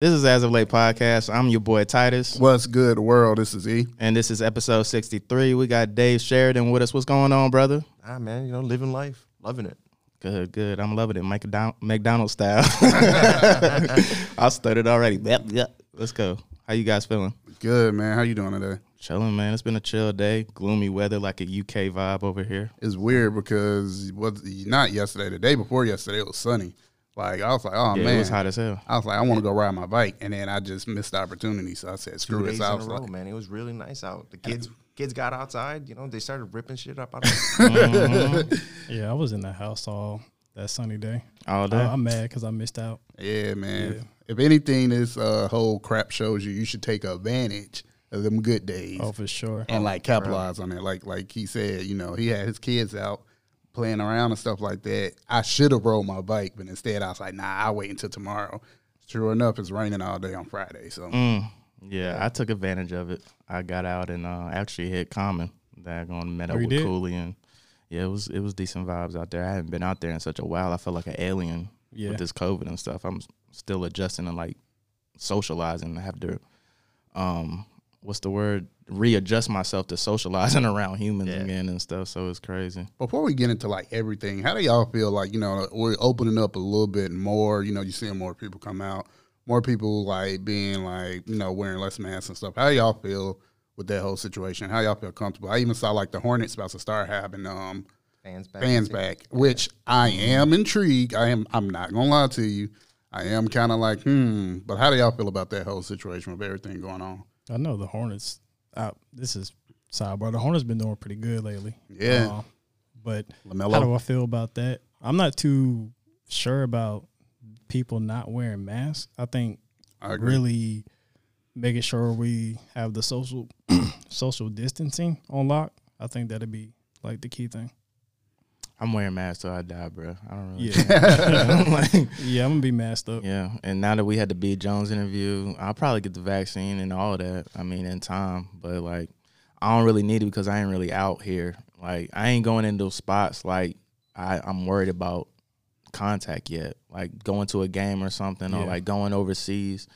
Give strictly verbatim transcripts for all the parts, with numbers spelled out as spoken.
This is As of Late Podcast. I'm your boy Titus. What's good, world? This is E. And this is episode sixty-three. We got Dave Sheridan with us. What's going on, brother? Ah, man, you know, living life. Loving it. Good, good. I'm loving it. McDonald's style. I started already. Yep, yep. Let's go. How you guys feeling? Good, man. How you doing today? Chilling, man. It's been a chill day. Gloomy weather, like a U K vibe over here. It's weird because what? Not yesterday. The day before yesterday, it was sunny. Like, I was like, oh, yeah, man. It was hot as hell. I was like, I want to go ride my bike. And then I just missed the opportunity. So I said, screw this. I was like, man, it was really nice out. The kids kids got outside. You know, they started ripping shit up. Out of mm-hmm. Yeah, I was in the house all that sunny day. All day? I, I'm mad because I missed out. Yeah, man. Yeah. If anything, this uh, whole crap shows you, you should take advantage of them good days. Oh, for sure. And, like, capitalize on it. Like, like he said, you know, he had his kids out playing around and stuff like that. I should have rolled my bike, but instead I was like, nah, I'll wait until tomorrow. True enough, it's raining all day on Friday. So mm, yeah, I took advantage of it. I got out and uh, actually hit Common. That gonna met up oh, with did? Cooley, and yeah, it was it was decent vibes out there. I haven't been out there in such a while. I feel like an alien yeah. with this COVID and stuff. I'm still adjusting and like socializing. I have to um what's the word? readjust myself to socializing around humans yeah. again and stuff, so it's crazy. Before we get into, like, everything, how do y'all feel like, you know, we're opening up a little bit more, you know, you're seeing more people come out, more people, like, being, like, you know, wearing less masks and stuff. How do y'all feel with that whole situation? How y'all feel comfortable? I even saw, like, the Hornets about to start having um, fans back, fans back which I am intrigued. I am, I'm not going to lie to you. I am kind of like, hmm, but how do y'all feel about that whole situation with everything going on? I know the Hornets. Uh, this is sidebar. The Hornets been doing pretty good lately. Yeah. Uh, but LaMelo. How do I feel about that? I'm not too sure about people not wearing masks. I think I really making sure we have the social social distancing on lock. I think that'd be, like, the key thing. I'm wearing masks till I die, bro. I don't really yeah. I'm like, yeah, I'm going to be masked up. Yeah, and now that we had the B. Jones interview, I'll probably get the vaccine and all that, I mean, in time. But, like, I don't really need it because I ain't really out here. Like, I ain't going into spots like I, I'm worried about contact yet. Like, going to a game or something yeah. or, like, going overseas.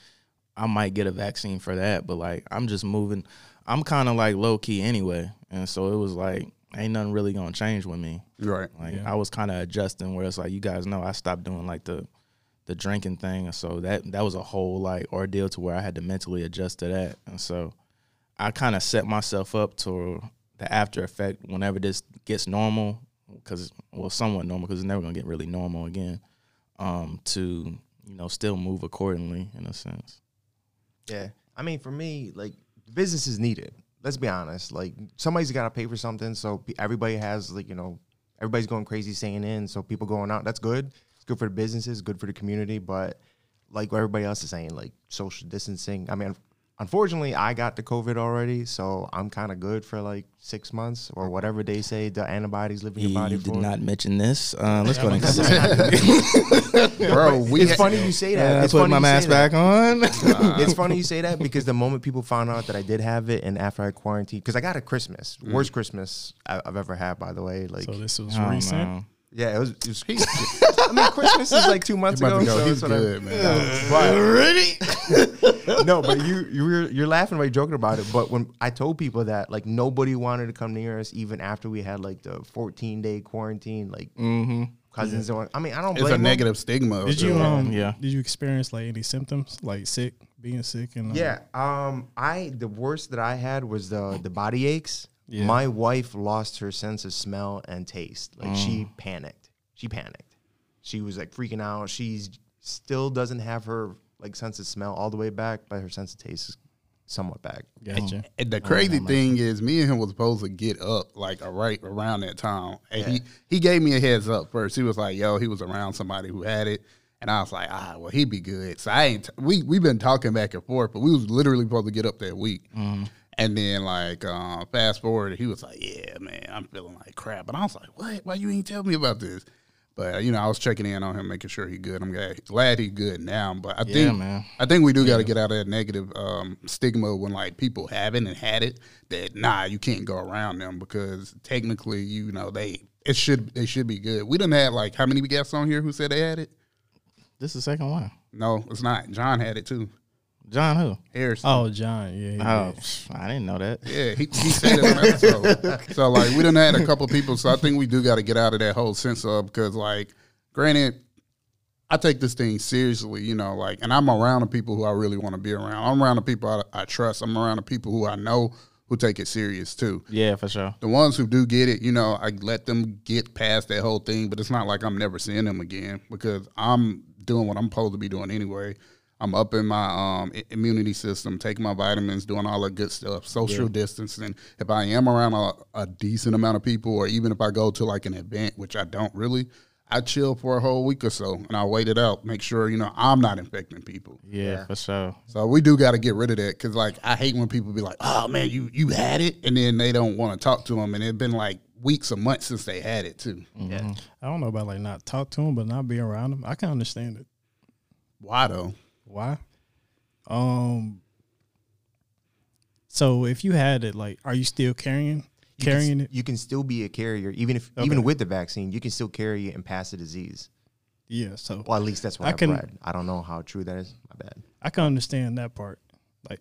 I might get a vaccine for that. But, like, I'm just moving. I'm kind of, like, low-key anyway. And so it was, like, ain't nothing really gonna change with me. Right. Like yeah. I was kinda adjusting where it's like, you guys know I stopped doing like the the drinking thing, and so that that was a whole like ordeal to where I had to mentally adjust to that. And so I kinda set myself up to the after effect whenever this gets normal, because well somewhat normal because it's never gonna get really normal again. Um, to, you know, still move accordingly in a sense. Yeah. I mean, for me, like, business is needed. Let's be honest, like, somebody's got to pay for something, so everybody has, like, you know, everybody's going crazy staying in, so people going out, that's good. It's good for the businesses, good for the community, but like what everybody else is saying, like, social distancing. I mean, unfortunately, I got the COVID already, so I'm kind of good for, like, six months or whatever they say the antibodies live in your body for. You did not mention this. Uh, let's go next. Bro, we it's funny you say that. Yeah, it's I put my mask back on. It's funny you say that because the moment people found out that I did have it and after I quarantined, because I got it Christmas, mm. worst Christmas I've ever had, by the way. Like, so this was recent? Know. Yeah, it was. It was I mean, Christmas is like two months ago. So he's good, man. Yeah. But, really? No, but you you were you're laughing by joking about it. But when I told people that, like, nobody wanted to come near us, even after we had like the fourteen day quarantine, like mm-hmm. cousins. Yeah. Or, I mean, I don't. It's blame a them. Negative stigma. Did you um? Yeah. Did you experience like any symptoms, like sick, being sick, and uh, yeah? Um, I the worst that I had was the the body aches. Yeah. My wife lost her sense of smell and taste. Like, mm. she panicked. She panicked. She was, like, freaking out. She still doesn't have her, like, sense of smell all the way back, but her sense of taste is somewhat back. Gotcha. And, and the crazy oh, thing is, me and him was supposed to get up, like, right around that time. And yeah. he, he gave me a heads up first. He was like, yo, he was around somebody who had it. And I was like, ah, well, he'd be good. So I ain't, we, we've been talking back and forth, but we was literally supposed to get up that week. Mm. And then, like, uh, fast forward, he was like, yeah, man, I'm feeling like crap. And I was like, what? Why you ain't tell me about this? But, you know, I was checking in on him, making sure he good. I'm glad, glad he good now. But I yeah, think man. I think we do yeah. got to get out of that negative um, stigma when, like, people haven't and had it, that, nah, you can't go around them because technically, you know, they it should they should be good. We done had, like, how many guests on here who said they had it? This is the second one. No, it's not. John had it too. John who? Harrison. Oh, John. Yeah. Oh, is. I didn't know that. Yeah, he, he said it on episode. So like, we done had a couple people. So I think we do got to get out of that whole sense of, because like, granted, I take this thing seriously, you know, like, and I'm around the people who I really want to be around. I'm around the people I, I trust. I'm around the people who I know who take it serious too. Yeah, for sure. The ones who do get it, you know, I let them get past that whole thing. But it's not like I'm never seeing them again, because I'm doing what I'm supposed to be doing anyway. I'm upping my um, immunity system, taking my vitamins, doing all the good stuff, social yeah. distancing. If I am around a, a decent amount of people, or even if I go to like an event, which I don't really, I chill for a whole week or so, and I wait it out, make sure, you know, I'm not infecting people. Yeah, yeah. for sure. So we do got to get rid of that, because, like, I hate when people be like, oh, man, you, you had it, and then they don't want to talk to them, and it's been, like, weeks or months since they had it, too. Mm-hmm. Yeah. I don't know about, like, not talk to them, but not be around them. I can understand it. Why, though? Why? Um. So if you had it, like, are you still carrying you carrying can, it? You can still be a carrier, even if okay. even with the vaccine, you can still carry it and pass the disease. Yeah. So, well, at least that's what I, I can. Read. I don't know how true that is. My bad. I can understand that part. Like,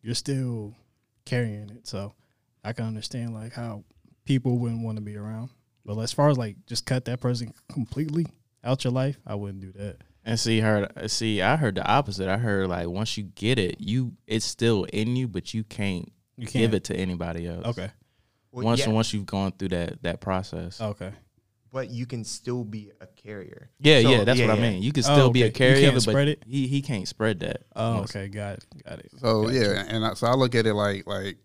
you're still carrying it, so I can understand like how people wouldn't want to be around. But as far as like just cut that person completely out your life, I wouldn't do that. And see, heard, see, I heard the opposite. I heard, like, once you get it, you it's still in you, but you can't, you can't. give it to anybody else. Okay. Well, once yeah. once you've gone through that that process. Okay. But you can still be a carrier. Yeah, so, yeah, that's yeah, what yeah. I mean. You can still oh, okay. be a carrier, you can't but spread it? He, he can't spread that. Oh, yes. okay, got it, got it. So, got yeah, you. and I, so I look at it like, like,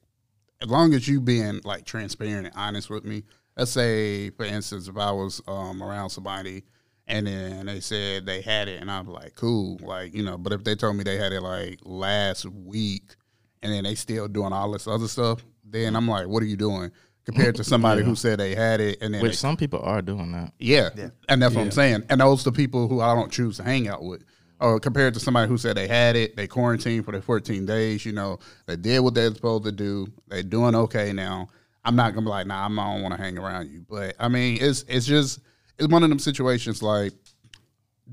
as long as you being, like, transparent and honest with me, let's say, for instance, if I was um, around somebody, and then they said they had it, and I'm like, cool, like, you know. But if they told me they had it like last week, and then they still doing all this other stuff, then I'm like, what are you doing? Compared to somebody yeah. who said they had it, and then which they, some people are doing that. Yeah, yeah. and that's yeah. what I'm saying. And those are the people who I don't choose to hang out with. Or compared to somebody who said they had it, they quarantined for the fourteen days. You know, they did what they're supposed to do. They're doing okay now. I'm not gonna be like, nah, I don't want to hang around you. But I mean, it's it's just. It's one of them situations, like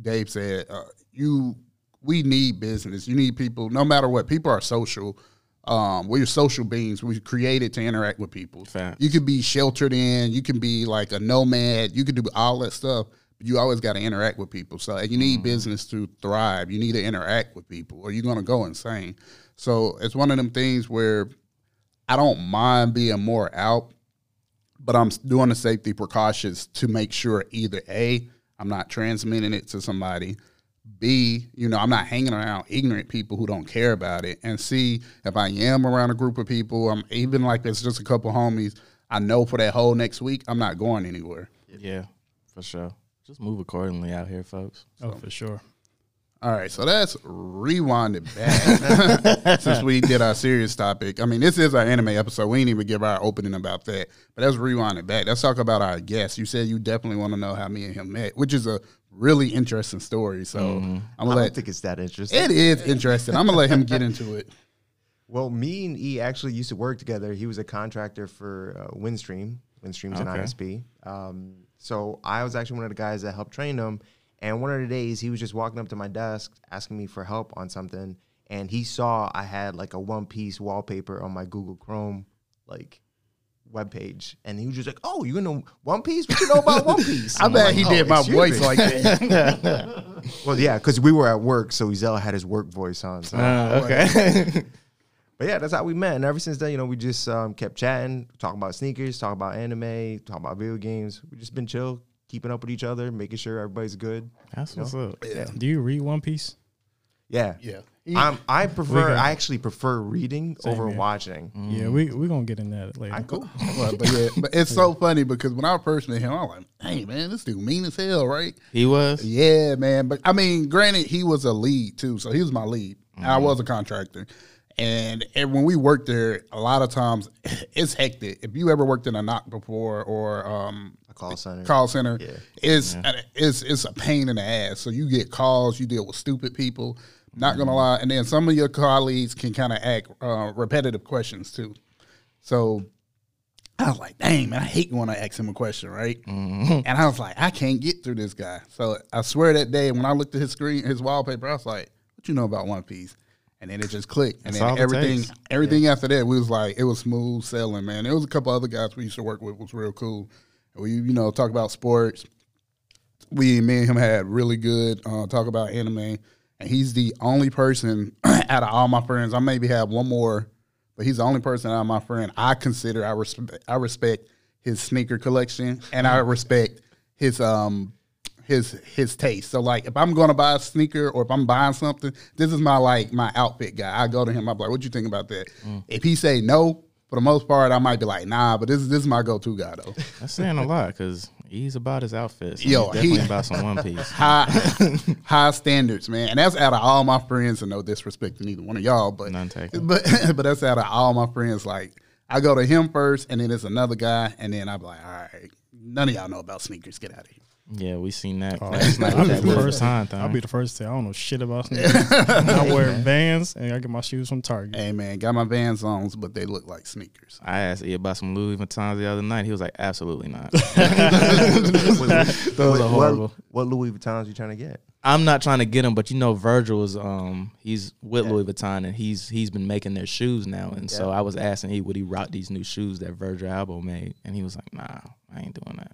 Dave said, uh, you we need business. You need people. No matter what, people are social. Um, we're social beings. We're created to interact with people. Fact. You can be sheltered in. You can be like a nomad. You can do all that stuff. But you always got to interact with people. So you need mm. business to thrive. You need to interact with people, or you're going to go insane. So it's one of them things where I don't mind being more out, but I'm doing the safety precautions to make sure either A, I'm not transmitting it to somebody, B, you know, I'm not hanging around ignorant people who don't care about it, and C, if I am around a group of people, I'm even like it's just a couple homies, I know for that whole next week, I'm not going anywhere. Yeah, for sure. Just move accordingly out here, folks. Oh, so. for sure. All right, so that's rewinded back since we did our serious topic. I mean, this is our anime episode. We didn't even give our opening about that, but that's rewinded back. Let's talk about our guest. You said you definitely want to know how me and him met, which is a really interesting story. So mm-hmm. I'm gonna I let, don't think it's that interesting. It is interesting. I'm going to let him get into it. Well, me and E actually used to work together. He was a contractor for uh, Windstream. Windstream's okay. an I S P. Um, so I was actually one of the guys that helped train him. And one of the days, he was just walking up to my desk, asking me for help on something, and he saw I had, like, a One Piece wallpaper on my Google Chrome, like, webpage. And he was just like, oh, you know One Piece? What you know about One Piece? I bet like, he oh, did my voice like that. Well, yeah, because we were at work, so Ezell had his work voice on. So uh, okay. But, yeah, that's how we met. And ever since then, you know, we just um, kept chatting, talking about sneakers, talking about anime, talking about video games. We've just been chill. Keeping up with each other, making sure everybody's good. That's what's know? up. Yeah. Do you read One Piece? Yeah. Yeah. I'm, I prefer, I actually prefer reading Same over here. watching. Mm. Yeah, we're we going to get in that later. I, cool. but, but, yeah, but it's yeah. so funny because when I first met him, I was like, hey, man, this dude mean as hell, right? He was? Yeah, man. But, I mean, granted, he was a lead, too. So he was my lead. Mm-hmm. I was a contractor. And, and when we worked there, a lot of times it's hectic. If you ever worked in a knock before or um, a call center, call center, yeah. it's yeah. it's it's a pain in the ass. So you get calls, you deal with stupid people. Not mm-hmm. gonna lie, and then some of your colleagues can kind of ask uh, repetitive questions too. So I was like, dang, man, I hate when I ask him a question, right? Mm-hmm. And I was like, I can't get through this guy. So I swear that day when I looked at his screen, his wallpaper, I was like, what you know about One Piece? And then it just clicked. And That's then everything everything yeah. after that, we was like, it was smooth sailing, man. There was a couple other guys we used to work with was real cool. We, you know, talk about sports. We, me and him had really good uh, talk about anime. And he's the only person out of all my friends, I maybe have one more, but he's the only person out of my friend I consider, I respect, I respect his sneaker collection, and I respect his um his his taste. So like, if I'm going to buy a sneaker or if I'm buying something, this is my like my outfit guy. I go to him. I'm like, what you think about that? Mm. If he say no, for the most part, I might be like, nah. But this is this is my go to guy though. That's saying a lot because he's about his outfits. So Yo, he's definitely he, about some One Piece. High, high standards, man. And that's out of all my friends, and no disrespect to neither one of y'all, but None taken. but but that's out of all my friends. Like, I go to him first, and then it's another guy, and then I'm like, all right, none of y'all know about sneakers. Get out of here. Yeah, we seen that. Oh, last night. I'll, be the first time, I'll be the first to say I don't know shit about sneakers. I wear Vans and I get my shoes from Target. Hey man, got my Vans on, but they look like sneakers. I asked E about some Louis Vuittons the other night. He was like, absolutely not. Those are horrible. What, what Louis Vuittons you trying to get? I'm not trying to get them, but you know Virgil is um he's with yeah. Louis Vuitton and he's he's been making their shoes now, and yeah. so I was asking E would he rock these new shoes that Virgil Abloh made, and he was like, nah, I ain't doing that.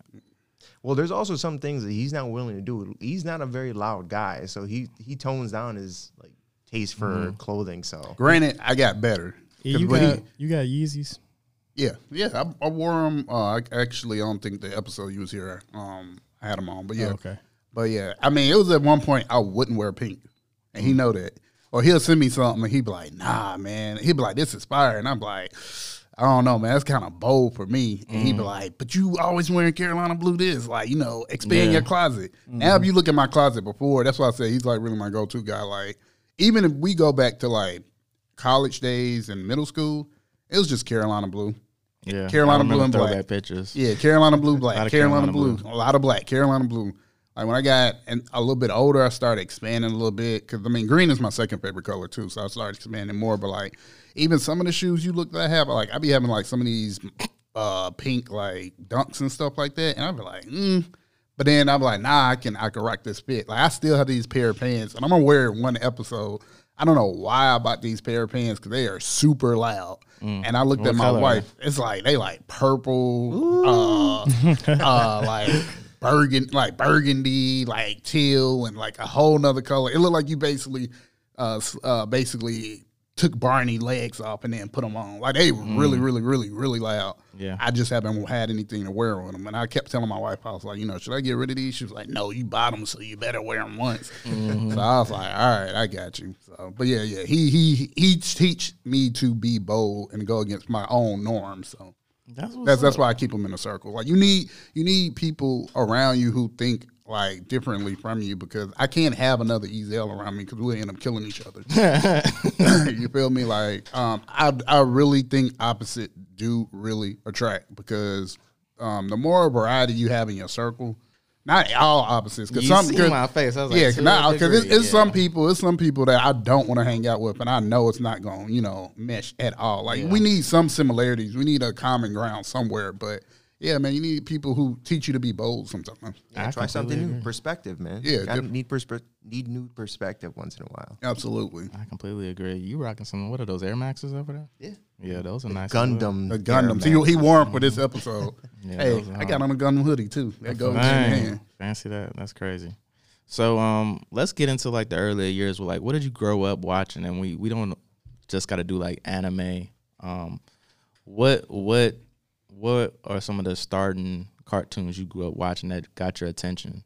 Well, there's also some things that he's not willing to do. He's not a very loud guy, so he he tones down his like taste for mm-hmm. clothing. So, granted, I got better. Yeah, you, got, he, you got Yeezys. Yeah, yeah, I, I wore them. Uh, I actually, I don't think the episode you was here. Um, I had them on, but yeah, oh, okay. But yeah, I mean, it was at one point I wouldn't wear pink, and he know that. Or he'll send me something, and he'd be like, "Nah, man." He'd be like, "This is fire," and I'm like, I don't know, man. That's kind of bold for me. And mm. he'd be like, but you always wearing Carolina blue this. Like, you know, expand yeah. your closet. Mm. Now, if you look at my closet before, that's why I say he's, like, really my go-to guy. Like, even if we go back to, like, college days and middle school, it was just Carolina blue. Yeah. Carolina blue and black. Pictures. Yeah, Carolina blue, black. Carolina, Carolina blue. blue. A lot of black. Carolina blue. Like, when I got an, a little bit older, I started expanding a little bit. Because, I mean, green is my second favorite color, too. So I started expanding more. But, like, even some of the shoes you look that I have, like, I be having, like, some of these uh, pink, like, dunks and stuff like that. And I be like, mm. But then I'm like, nah, I can I can rock this fit. Like, I still have these pair of pants. And I'm going to wear one episode. I don't know why I bought these pair of pants because they are super loud. Mm. And I looked what at my wife. It's like, they, like, purple, uh, uh, like, burgundy, like, burgundy, like, teal, and, like, a whole nother color. It looked like you basically, uh, uh, basically... took Barney legs off and then put them on. Like, they were mm. really, really, really, really loud. Yeah. I just haven't had anything to wear on them. And I kept telling my wife, I was like, you know, should I get rid of these? She was like, no, you bought them, so you better wear them once. Mm-hmm. So I was like, all right, I got you. So, but yeah, yeah, he he he teach me to be bold and go against my own norms. So that's that's, that's why I keep them in a circle. Like, you need you need people around you who think like differently from you, because I can't have another E Z L around me because we'll end up killing each other. You feel me? Like, um, I I really think opposite do really attract, because um, the more variety you have in your circle, not all opposites. Cause you some, see cause, my face. I was yeah, because like, it's, it's yeah. some people. It's some people that I don't want to hang out with, and I know it's not going to, you know, mesh at all. Like, yeah. we need some similarities. We need a common ground somewhere, but. Yeah, man, you need people who teach you to be bold sometimes. Yeah, try something new. Agree. Perspective, man. Yeah. I need, perspe need new perspective once in a while. Absolutely. I completely agree. You rocking some, what are those, Air Maxes over there? Yeah. Yeah, those are the nice. Gundam. The Gundam. See, he wore them for this episode. Yeah, hey, I got on a Gundam hoodie, too. That goes in hand. Fancy that. That's crazy. So um, let's get into, like, the earlier years. Where, like, what did you grow up watching? And we, we don't just got to do, like, anime. Um, what What... What are some of the starting cartoons you grew up watching that got your attention?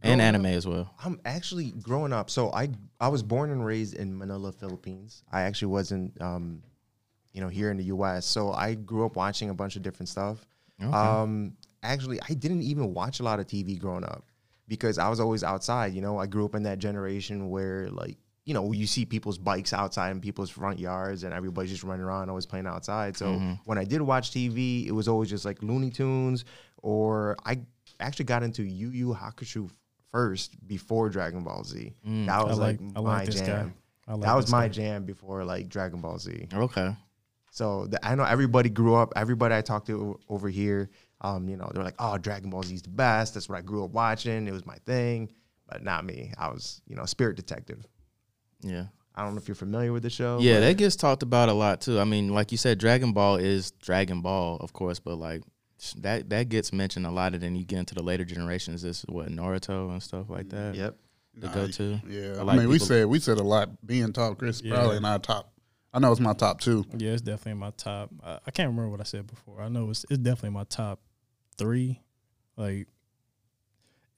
And growing anime up, as well. I'm actually growing up. So I I was born and raised in Manila, Philippines. I actually wasn't, um, you know, here in the U S So I grew up watching a bunch of different stuff. Okay. Um, actually, I didn't even watch a lot of T V growing up because I was always outside. You know, I grew up in that generation where, like, you know, you see people's bikes outside in people's front yards and everybody's just running around, always playing outside. So mm-hmm. when I did watch T V, it was always just like Looney Tunes, or I actually got into Yu Yu Hakusho first before Dragon Ball Z. Mm, that was I like, like I my like this jam. Guy. I like that was this my guy. jam before like Dragon Ball Z. Okay. So the, I know everybody grew up, everybody I talked to over here, um, you know, they're like, oh, Dragon Ball Z is the best. That's what I grew up watching. It was my thing. But not me. I was, you know, Spirit Detective. Yeah. I don't know if you're familiar with the show. Yeah, that gets talked about a lot, too. I mean, like you said, Dragon Ball is Dragon Ball, of course, but, like, that that gets mentioned a lot, and then you get into the later generations. This is, what, Naruto and stuff like that? Yep. The nah, go-to? Yeah. I mean, we said, we said a lot. Being top, Chris, yeah. probably in our top. I know it's my top two. Yeah, it's definitely in my top. I, I can't remember what I said before. I know it's, it's definitely my top three. Like,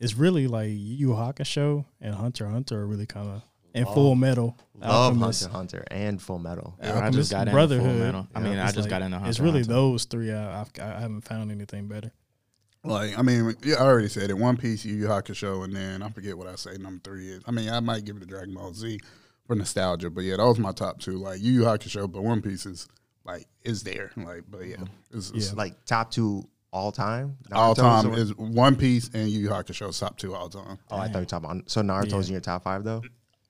it's really, like, Yu Yu Hakusho and Hunter x Hunter are really kind of... And love, Full Metal. Love Hunter x Hunter and Full Metal. Yeah, I just got into Full Metal. I mean, yeah, I just like, got into Hunter. It's really Hunter. Those three. I, I've, I haven't found anything better. Like, I mean, yeah, I already said it. One Piece, Yu Yu Hakusho, and then I forget what I say number three is. I mean, I might give it to Dragon Ball Z for nostalgia, but yeah, that was my top two. Like, Yu Yu Hakusho, but One Piece is, like, is there. Like, but yeah. It's, yeah. It's, like, top two all time? Naruto's all time is One Piece and Yu Yu Hakusho's top two all time. Oh, damn. I thought you were talking about, so Naruto's yeah. in your top five, though?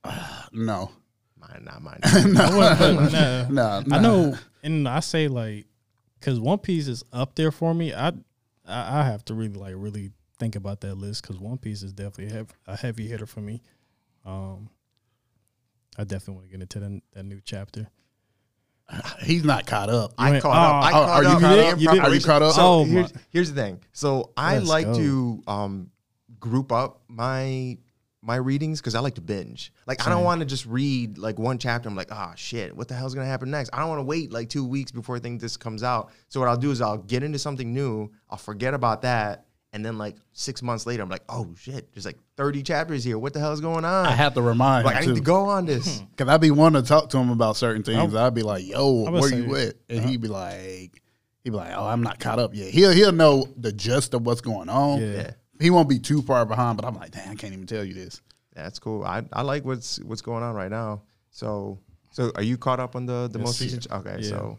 Uh, no, mine, not mine. no, no, no. Nah, nah. I know, and I say like, because One Piece is up there for me. I, I, I have to really like really think about that list because One Piece is definitely a heavy, a heavy hitter for me. Um, I definitely want to get into that, that new chapter. He's not caught up. I went, caught oh, up. I oh, caught are up. You caught up? You are you caught up? So oh, here's, here's the thing. So I Let's like go. to um group up my. my readings because I like to binge. Like, Same. I don't want to just read, like, one chapter. I'm like, ah, oh, shit, what the hell's going to happen next? I don't want to wait, like, two weeks before I think this comes out. So what I'll do is I'll get into something new. I'll forget about that. And then, like, six months later, I'm like, oh, shit, there's, like, thirty chapters here. What the hell's going on? I have to remind Like, I need too. to go on this. Because I'd be wanting to talk to him about certain things. I'd be like, yo, where you at? And uh-huh. he'd be like, he'd be like, oh, I'm not caught up yet. He'll, he'll know the gist of what's going on. Yeah. yeah. He won't be too far behind, but I'm like, damn, I can't even tell you this. That's cool. I, I like what's what's going on right now. So so are you caught up on the, the yes, most recent? Yeah. Okay, yeah. so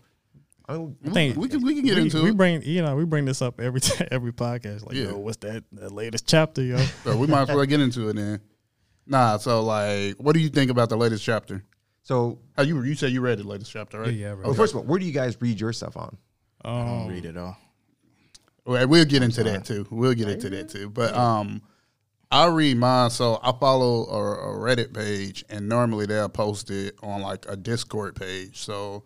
I, mean, I think we, we can we can get we, into we it. Bring you know we bring this up every t every podcast. Like, yeah. yo, what's that, that latest chapter, yo? So we might as well get into it then. Nah, so like, what do you think about the latest chapter? So how you you said you read the latest chapter, right? Yeah. yeah I read oh, it. First of all, where do you guys read your stuff on? Um, I don't read it all. We'll get into that too. We'll get into that too. But um, I read mine, so I follow a, a Reddit page, and normally they'll post it on like a Discord page. So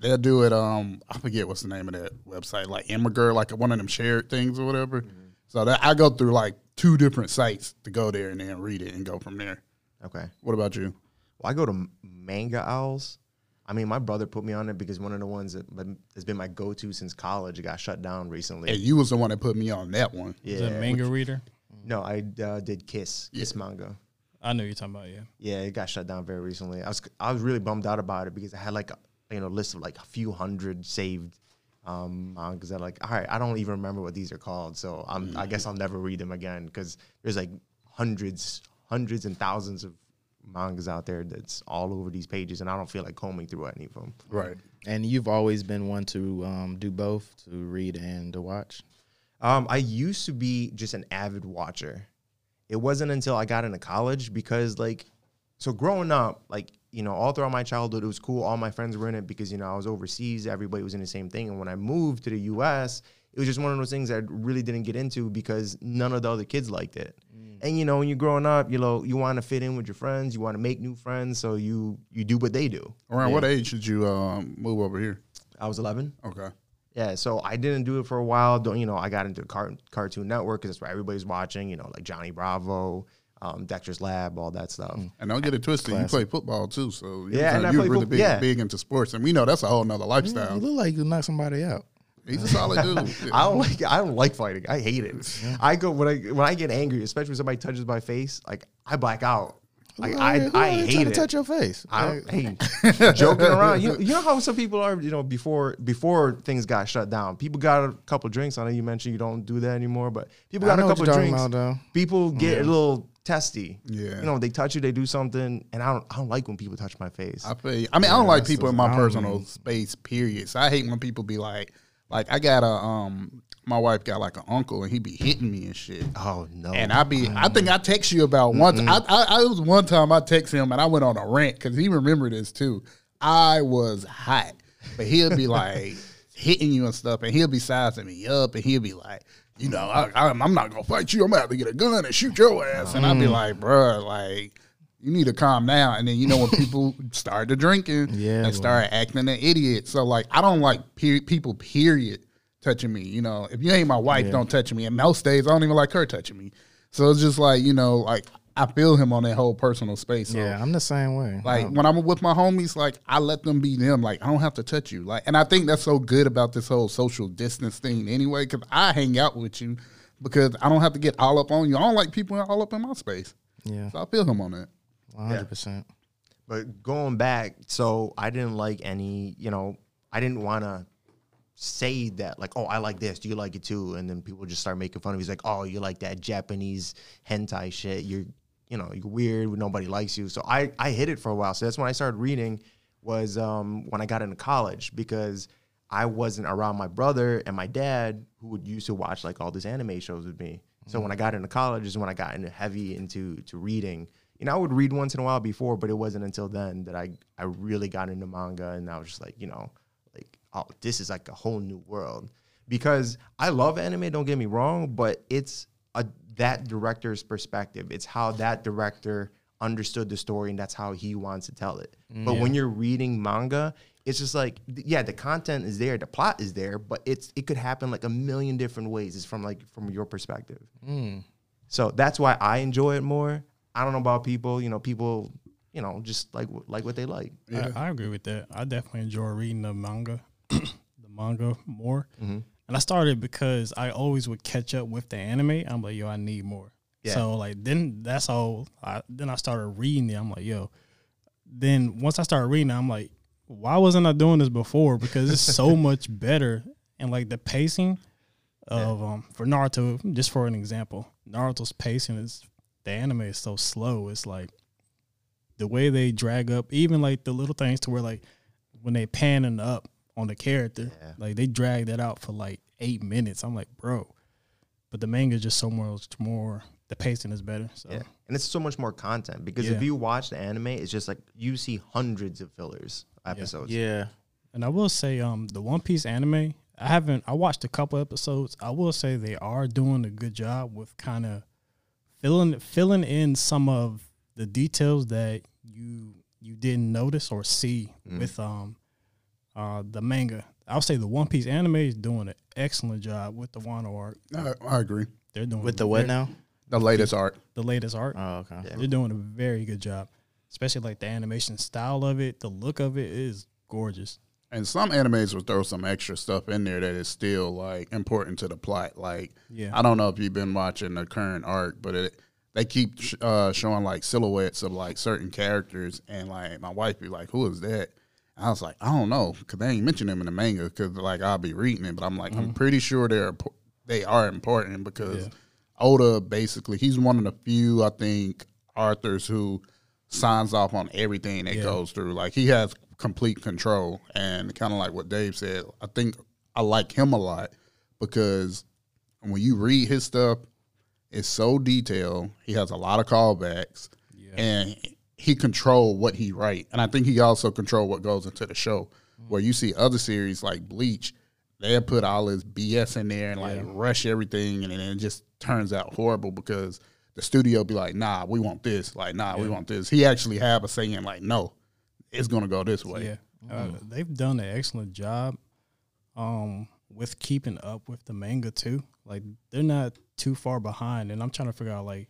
they'll do it. Um, I forget what's the name of that website, like Imgur, like one of them shared things or whatever. Mm-hmm. So that, I go through like two different sites to go there and then read it and go from there. Okay. What about you? Well, I go to Manga Owls. I mean, my brother put me on it because one of the ones that has been my go-to since college got shut down recently. And you was the one that put me on that one. Yeah. Is that a manga Which, reader? No, I uh, did Kiss, yeah. Kiss Manga. I know you're talking about, yeah. Yeah, it got shut down very recently. I was I was really bummed out about it because I had like a you know list of like a few hundred saved um, mangas that like, all right, I don't even remember what these are called, so I'm, mm-hmm. I guess I'll never read them again because there's like hundreds, hundreds and thousands of mangas out there that's all over these pages, and I don't feel like combing through any of them. Right. And you've always been one to um, do both, to read and to watch? Um, I used to be just an avid watcher. It wasn't until I got into college because, like, so growing up, like, you know, all throughout my childhood, it was cool. All my friends were in it because, you know, I was overseas. Everybody was in the same thing. And when I moved to the U S, it was just one of those things I really didn't get into because none of the other kids liked it. And, you know, when you're growing up, you know, you want to fit in with your friends. You want to make new friends, so you you do what they do. Around yeah. what age did you um, move over here? I was eleven. Okay. Yeah, so I didn't do it for a while. Don't, you know, I got into car Cartoon Network because that's where everybody's watching, you know, like Johnny Bravo, um, Dexter's Lab, all that stuff. And don't get it twisted. Classic. You play football, too, so yeah, you're, you're really big, yeah. big into sports. And we know that's a whole nother lifestyle. Yeah, you look like you knock somebody out. He's a solid dude. I don't like I don't like fighting. I hate it. Yeah. I go when I when I get angry, especially when somebody touches my face, like I black out. Like I I, I hate to it. Touch your face. I don't, hey, joking around. You, you know how some people are. You know before before things got shut down, people got a couple drinks. I know you mentioned you don't do that anymore, but people got a couple drinks. About, people get yeah. a little testy. Yeah, you know they touch you, they do something, and I don't I don't like when people touch my face. I feel you. I mean yeah, I don't like people in my I personal mean. space. Period. So I hate when people be like. Like, I got a, um, my wife got like an uncle and he be hitting me and shit. Oh, no. And I be, I think I text you about once. Mm -mm. I, I, I was one time I text him and I went on a rant because he remembered this too. I was hot. But he'll be like hitting you and stuff, and he'll be sizing me up, and he'll be like, you know, I, I'm, I'm not going to fight you. I'm about to get a gun and shoot your ass. And I'll be like, bruh, like, you need to calm down. And then, you know, when people start to drinking yeah, and start boy. acting an idiot. So, like, I don't like pe people, period, touching me. You know, if you ain't my wife, yeah. don't touch me. And most days, I don't even like her touching me. So it's just like, you know, like, I feel him on that whole personal space. So, yeah, I'm the same way. Like, um, when I'm with my homies, like, I let them be them. Like, I don't have to touch you. Like, and I think that's so good about this whole social distance thing anyway, because I hang out with you because I don't have to get all up on you. I don't like people all up in my space. Yeah. So I feel him on that. one hundred percent. Yeah. But going back, so I didn't like any, you know, I didn't want to say that, like, oh, I like this. Do you like it too? And then people just start making fun of me. He's like, oh, you like that Japanese hentai shit. You're, you know, you're weird, nobody likes you. So I, I hid it for a while. So that's when I started reading was um, when I got into college, because I wasn't around my brother and my dad who would used to watch like all these anime shows with me. Mm-hmm. So when I got into college is when I got into heavy into to reading. You know, I would read once in a while before, but it wasn't until then that I, I really got into manga. And I was just like, you know, like, oh, this is like a whole new world. Because I love anime, don't get me wrong, but it's a that director's perspective. It's how that director understood the story, and that's how he wants to tell it. Mm, but yeah. when you're reading manga, it's just like, yeah, the content is there, the plot is there, but it's it could happen like a million different ways. It's from like from your perspective. Mm. So that's why I enjoy it more. I don't know about people, you know, people, you know, just like like what they like. Yeah, I, I agree with that. I definitely enjoy reading the manga, the manga more. Mm-hmm. And I started because I always would catch up with the anime. I'm like, yo, I need more. Yeah. So like then that's all. I, then I started reading it. I'm like, yo. Then once I started reading it, I'm like, why wasn't I doing this before? Because it's so much better. And like the pacing of yeah. um for Naruto, just for an example, Naruto's pacing is the anime is so slow. It's like the way they drag up, even like the little things to where like when they panning up on the character, yeah. like they dragged that out for like eight minutes. I'm like, bro, but the manga is just so much more. The pacing is better, so yeah. and it's so much more content because yeah. if you watch the anime, it's just like you see hundreds of fillers episodes. Yeah, yeah. and I will say, um, the One Piece anime, I haven't. I watched a couple episodes. I will say they are doing a good job with kind of filling filling in some of the details that you you didn't notice or see mm. with um. Uh, the manga. I'll say the One Piece anime is doing an excellent job with the Wano arc. I, I agree. They're doing with the what now? The latest arc. The latest arc. Oh, okay. Yeah. They're doing a very good job, especially like the animation style of it. The look of it is gorgeous. And some animes will throw some extra stuff in there that is still like important to the plot. Like, yeah. I don't know if you've been watching the current arc, but it. They keep sh uh, showing like silhouettes of like certain characters, and like my wife be like, "Who is that?" I was like, I don't know, because they ain't mentioned them in the manga, because, like, I'll be reading it. But I'm like, mm-hmm. I'm pretty sure they're, they are important because yeah. Oda, basically, he's one of the few, I think, authors who signs off on everything that yeah. goes through. Like, he has complete control. And kind of like what Dave said, I think I like him a lot because when you read his stuff, it's so detailed. He has a lot of callbacks. Yeah. And he controlled what he write. And I think he also controlled what goes into the show, where you see other series like Bleach, they'll put all this B S in there and like yeah. rush everything. And then it just turns out horrible because the studio be like, nah, we want this. Like, nah, yeah. we want this. He actually have a saying like, no, it's going to go this way. Yeah, mm. uh, they've done an excellent job um, with keeping up with the manga too. Like they're not too far behind. And I'm trying to figure out like,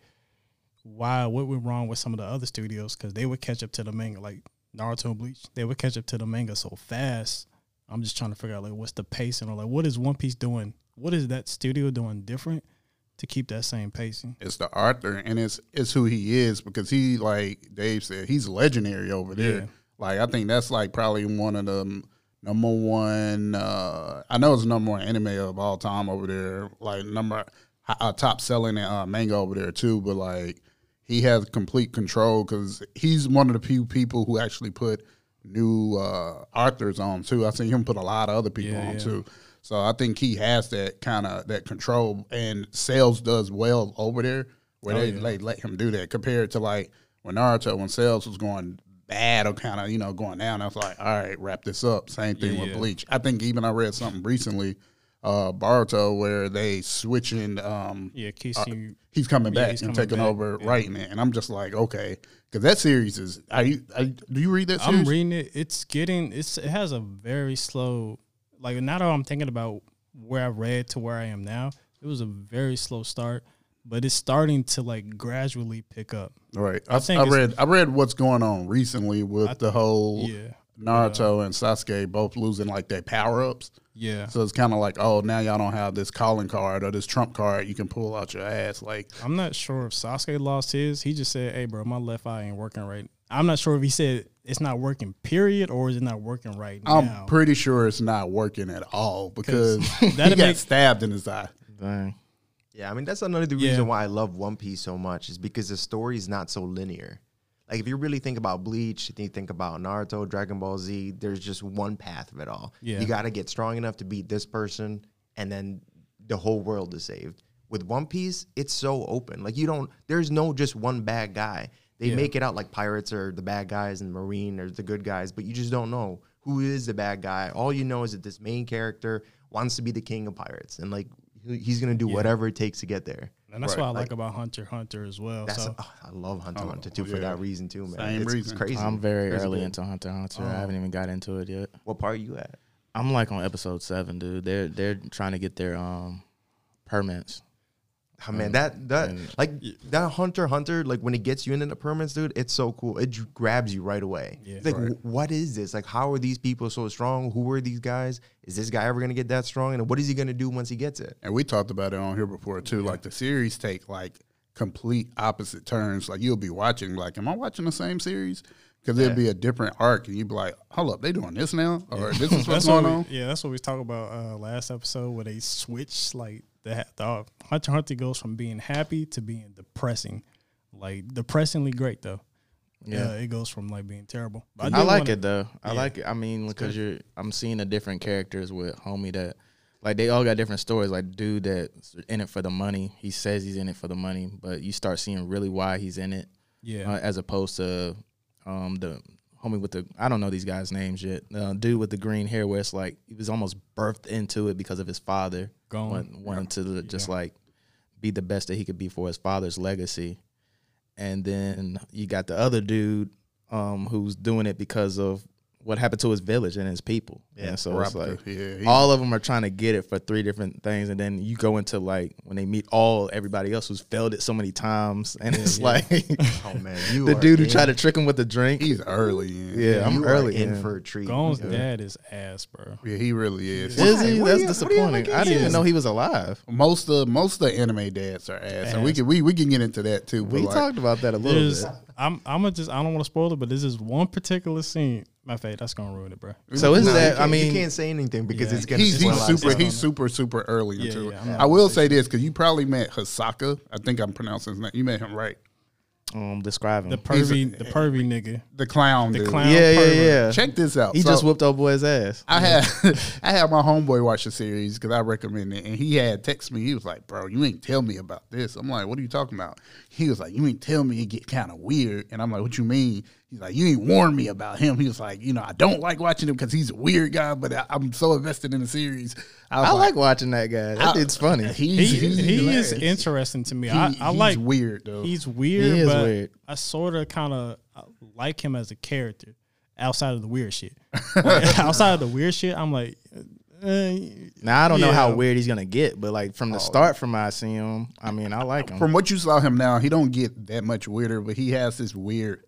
why what went wrong with some of the other studios, because they would catch up to the manga, like Naruto and Bleach, they would catch up to the manga so fast. I'm just trying to figure out like what's the pacing, or like what is One Piece doing, what is that studio doing different to keep that same pacing? It's the author, and it's it's who he is, because he, like Dave said, he's legendary over there. Yeah. Like I think that's like probably one of the number one uh I know it's number one anime of all time over there, like number uh, top selling uh, manga over there too, but like he has complete control because he's one of the few people who actually put new uh, authors on too. I've seen him put a lot of other people yeah, on yeah. too. So I think he has that kind of that control, and sales does well over there where oh, they, yeah. they let him do that compared to like when Naruto, when sales was going bad or kind of, you know, going down. I was like, all right, wrap this up. Same thing yeah, with yeah. Bleach. I think even I read something recently, uh, Baruto, where they switching. Um, yeah, Kisu, uh, he's coming back yeah, he's and coming taking back. over yeah. writing it. And I'm just like, okay, because that series is. Are you, are you, do you read that series? I'm reading it. It's getting. It's it has a very slow. Like now that I'm thinking about where I read to where I am now, it was a very slow start. But it's starting to like gradually pick up. Right. I, I think I read I read what's going on recently with th- the whole yeah, Naruto yeah. and Sasuke both losing like their power ups. Yeah. So it's kind of like, oh, now y'all don't have this calling card or this trump card you can pull out your ass. Like, I'm not sure if Sasuke lost his. He just said, "Hey, bro, my left eye ain't working right." I'm not sure if he said it's not working, period, or is it not working right I'm now. I'm pretty sure it's not working at all because he got make- stabbed in his eye. Dang. Yeah, I mean, that's another the reason yeah. why I love One Piece so much is because the story is not so linear. Like, if you really think about Bleach, you think about Naruto, Dragon Ball Z, there's just one path of it all. Yeah. You got to get strong enough to beat this person, and then the whole world is saved. With One Piece, it's so open. Like, you don't, there's no just one bad guy. They yeah. make it out like pirates are the bad guys and Marine are the good guys, but you just don't know who is the bad guy. All you know is that this main character wants to be the king of pirates, and, like, he's going to do yeah. whatever it takes to get there. And that's right. what I like, like about Hunter x Hunter as well. That's so. a, oh, I love Hunter x oh, Hunter, too, yeah. for that reason, too, man. Same it's, reason. It's crazy. I'm very crazy early game. into Hunter x Hunter. Oh. I haven't even got into it yet. What part are you at? I'm, like, on episode seven, dude. They're they're trying to get their um permits. Oh, man, um, that, that like, that Hunter x Hunter, like, when it gets you into the permits, dude, it's so cool. It grabs you right away. Yeah, it's like, right. what is this? Like, how are these people so strong? Who are these guys? Is this guy ever going to get that strong? And what is he going to do once he gets it? And we talked about it on here before, too. Yeah. Like, the series take, like, complete opposite turns. Like, you'll be watching, like, am I watching the same series? Because yeah. it'd be a different arc, and you'd be like, hold up, they doing this now? Or yeah. this is what's going what we, on? Yeah, that's what we talked about uh, last episode where they switch, like, the, the Hunter Hunter goes from being happy to being depressing. Like, depressingly great, though. Yeah, uh, it goes from, like, being terrible. But I, I like wanna, it, though. I yeah. like it. I mean, because you're, I'm seeing the different characters with homie that, like, they all got different stories. Like, dude that's in it for the money. He says he's in it for the money, but you start seeing really why he's in it. Yeah. Uh, as opposed to... Um, the homie with the, I don't know these guys' names yet. Uh, dude with the green hair where it's like, he was almost birthed into it because of his father. Going. Wanted to yeah. just like be the best that he could be for his father's legacy. And then you got the other dude um, who's doing it because of what happened to his village and his people. Yeah. And so it's like, yeah, yeah. all of them are trying to get it for three different things. And then you go into like when they meet all everybody else who's failed it so many times. And yeah, it's yeah. like, oh man, you the dude in. who tried to trick him with the drink. He's early. In. Yeah, yeah, I'm you early in for a treat. Gone's yeah. dad is ass, bro. Yeah, he really is. Is he? That's you, disappointing. I didn't even know he was alive. Most of most of the anime dads are ass. ass. And we can we, we can get into that too. We like, talked about that a little bit. I'm I'm gonna just I don't want to spoil it, but this is one particular scene. My fate, that's gonna ruin it, bro. So is no, that? I mean, you can't say anything because yeah. it's gonna. He's, he's super. He's super, super early yeah, into yeah, it. I will say this because you probably met Hisaka. I think I'm pronouncing his name. You met him right. Um, describe him. The pervy, a, the pervy nigga, the clown, the dude. clown. Yeah, pervy. yeah, yeah. Check this out. He so just whooped old boy's ass. I yeah. had, I had my homeboy watch the series because I recommend it, and he had text me. He was like, "Bro, you ain't tell me about this." I'm like, "What are you talking about?" He was like, "You ain't tell me it get kind of weird," and I'm like, "What you mean?" He's like, you ain't warned me about him. He was like, you know, I don't like watching him because he's a weird guy, but I, I'm so invested in the series. I, I like, like watching that guy. That dude's funny. He's, he he's he is interesting to me. He, I, I he's like, weird, though. He's weird, he but weird. I sort of kind of like him as a character outside of the weird shit. Like, outside of the weird shit, I'm like... Uh, now I don't yeah. know how weird he's gonna get, but like from the oh. start, from I see him, I mean, I like him. From what you saw him now, he don't get that much weirder, but he has this weird...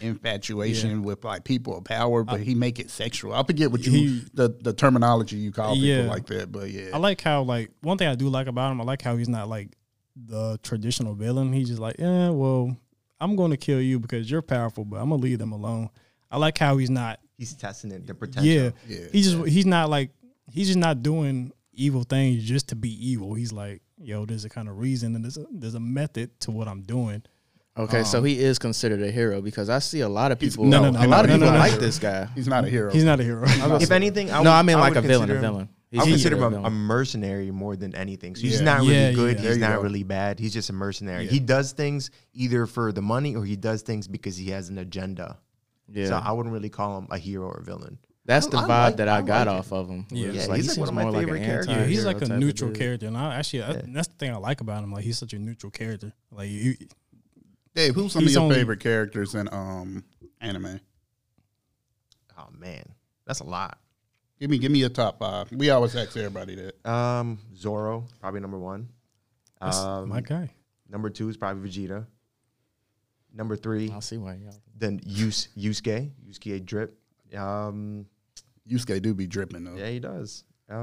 infatuation yeah. with like people of power, but I, he make it sexual. I forget what you he, the, the terminology you call people yeah. like that, but yeah, I like how like one thing I do like about him. I like how he's not like the traditional villain. He's just like, yeah, well, I'm going to kill you because you're powerful, but I'm gonna leave them alone. I like how he's not. He's testing it, the potential. Yeah, yeah. He just he's not like he's just not doing evil things just to be evil. He's like, yo, there's a kind of reason and there's a, there's a method to what I'm doing. Okay, um, so he is considered a hero because I see a lot of people. No, no, no, a lot no, of people no, no, like no. this guy. He's not a hero. He's not a hero. If anything, I would, no, I mean I like a villain. Him, a villain. He's I would consider him a, a mercenary more than anything. So yeah. he's not really yeah, good. Yeah. He's not go. really bad. He's just a mercenary. Yeah. He does things either for the money or he does things because he has an agenda. Yeah. So I wouldn't really call him a hero or a villain. That's the vibe I like, that I, I got like off of him. Yeah, yeah like, he's like one of my favorite like characters. Yeah, he's like a neutral character, and I actually yeah. I, that's the thing I like about him. Like he's such a neutral character. Like, you, Dave, who's some of your only... favorite characters in um anime? Oh man, that's a lot. Give me, give me a top five. We always ask everybody that. Um, Zoro probably number one. That's um, my guy. Number two is probably Vegeta. Number three, I'll see why. Yeah. Then Yus Yusuke, Yusuke drip. Um, Yusuke do be dripping though. Yeah, he does. Uh,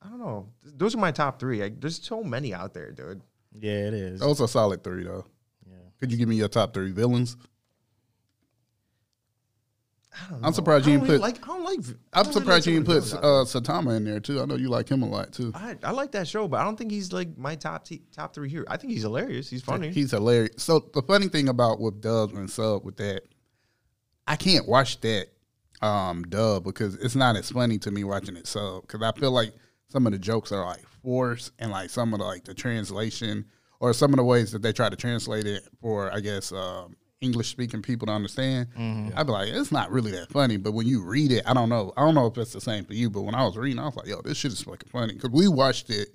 I don't know. Those are my top three. Like, there's so many out there, dude. Yeah, it is. Those are solid three though. Yeah. Could you give me your top three villains? I don't know. I'm surprised you didn't put. Like, I don't like. I'm surprised you didn't put uh, Saitama in there too. I know you like him a lot too. I, I like that show, but I don't think he's like my top t top three here. I think he's hilarious. He's funny. He's hilarious. So the funny thing about with dub and sub with that, I can't watch that um, dub because it's not as funny to me watching it sub because I feel like some of the jokes are like forced and like some of the, like the translation or some of the ways that they try to translate it for I guess. Um, English-speaking people to understand, mm-hmm. I'd be like, it's not really that funny, but when you read it, I don't know. I don't know if it's the same for you, but when I was reading, I was like, yo, this shit is fucking funny. Because we watched it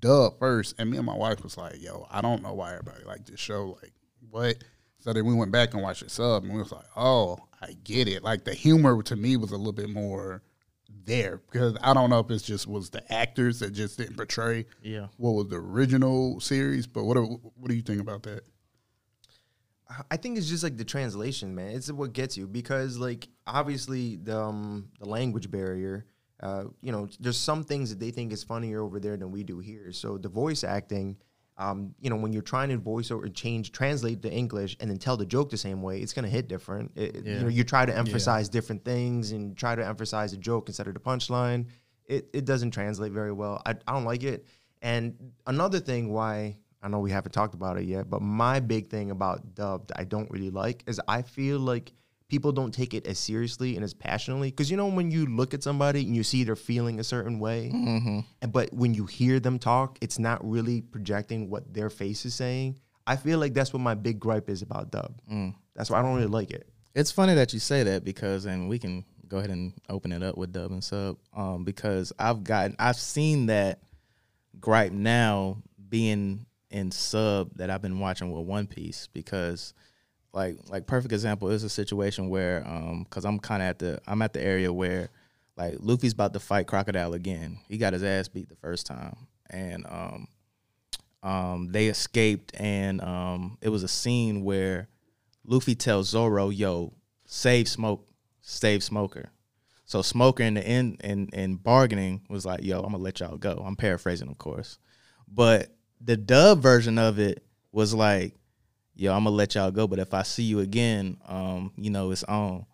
dub first, and me and my wife was like, yo, I don't know why everybody liked this show. Like, what? So then we went back and watched it sub, and we was like, oh, I get it. Like, the humor to me was a little bit more there, because I don't know if it's just was the actors that just didn't portray yeah. what was the original series, but what, what do you think about that? I think it's just like the translation, man. It's what gets you because, like, obviously the um, the language barrier. Uh, you know, there's some things that they think is funnier over there than we do here. So the voice acting, um, you know, when you're trying to voice over, change, translate the English, and then tell the joke the same way, it's gonna hit different. It, yeah. You know, you try to emphasize yeah. different things and try to emphasize the joke instead of the punchline. It it doesn't translate very well. I I don't like it. And another thing why. I know we haven't talked about it yet, but my big thing about dub that I don't really like is I feel like people don't take it as seriously and as passionately. Because, you know, when you look at somebody and you see they're feeling a certain way, mm-hmm. but when you hear them talk, it's not really projecting what their face is saying. I feel like that's what my big gripe is about dub. Mm. That's why I don't really like it. It's funny that you say that because, and we can go ahead and open it up with dub and sub, um, because I've gotten, I've seen that gripe now being... in sub that I've been watching with One Piece because like like perfect example is a situation where um because I'm kind of at the I'm at the area where like Luffy's about to fight Crocodile again. He got his ass beat the first time and um um they escaped and um it was a scene where Luffy tells Zoro, yo, save Smoke, save Smoker. So Smoker in the end in in bargaining was like, yo, I'm gonna let y'all go. I'm paraphrasing, of course, but the dub version of it was like, yo, I'm going to let y'all go, but if I see you again, um, you know, it's on.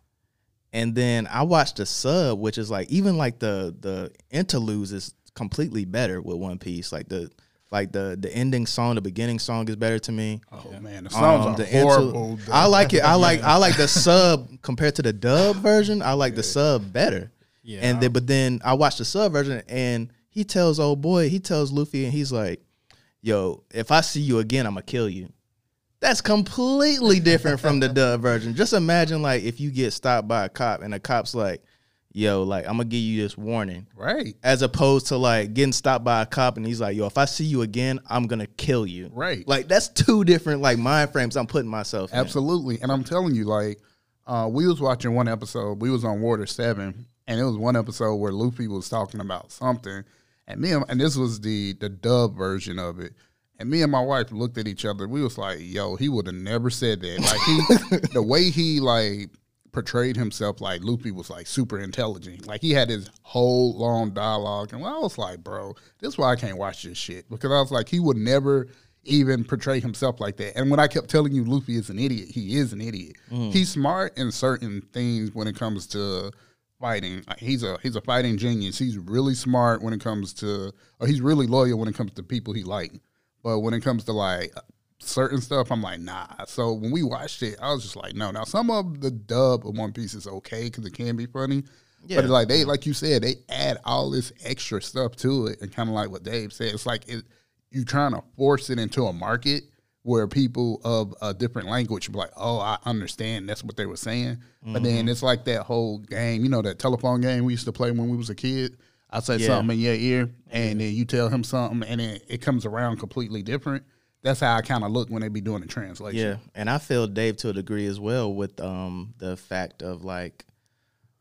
And then I watched the sub, which is like, even like the the interludes is completely better with One Piece. Like the like the the ending song, the beginning song is better to me. Oh, yeah. Man, the songs um, are the horrible. I like it. I like, yeah. I like the sub compared to the dub version. I like yeah. the sub better. Yeah. And then, but then I watched the sub version and he tells old boy, he tells Luffy and he's like, yo, if I see you again, I'm going to kill you. That's completely different from the dub version. Just imagine, like, if you get stopped by a cop and a cop's like, yo, like, I'm going to give you this warning. Right. As opposed to, like, getting stopped by a cop and he's like, yo, if I see you again, I'm going to kill you. Right. Like, that's two different, like, mind frames I'm putting myself in. Absolutely. And I'm telling you, like, uh, we was watching one episode. We was on Water seven, and it was one episode where Luffy was talking about something. And me and, and this was the the dub version of it. And me and my wife looked at each other. We was like, "Yo, he would have never said that." Like he, the way he like portrayed himself, like Luffy was like super intelligent. Like he had his whole long dialogue, and I was like, "Bro, this is why I can't watch this shit." Because I was like, he would never even portray himself like that. And when I kept telling you, Luffy is an idiot. He is an idiot. Mm. He's smart in certain things when it comes to fighting. He's a he's a fighting genius. He's really smart when it comes to, or he's really loyal when it comes to people he like. But when it comes to like certain stuff, I'm like, nah. So when we watched it, I was just like, no. Now some of the dub of One Piece is okay because it can be funny, yeah. But like they, like you said, they add all this extra stuff to it, and kind of like what Dave said, it's like it, you're trying to force it into a market where people of a different language be like, oh, I understand that's what they were saying. Mm-hmm. But then it's like that whole game, you know, that telephone game we used to play when we was a kid. I say yeah. something in your ear, and yeah. then you tell him something, and then it comes around completely different. That's how I kind of look when they be doing the translation. Yeah, and I feel Dave to a degree as well with um the fact of like,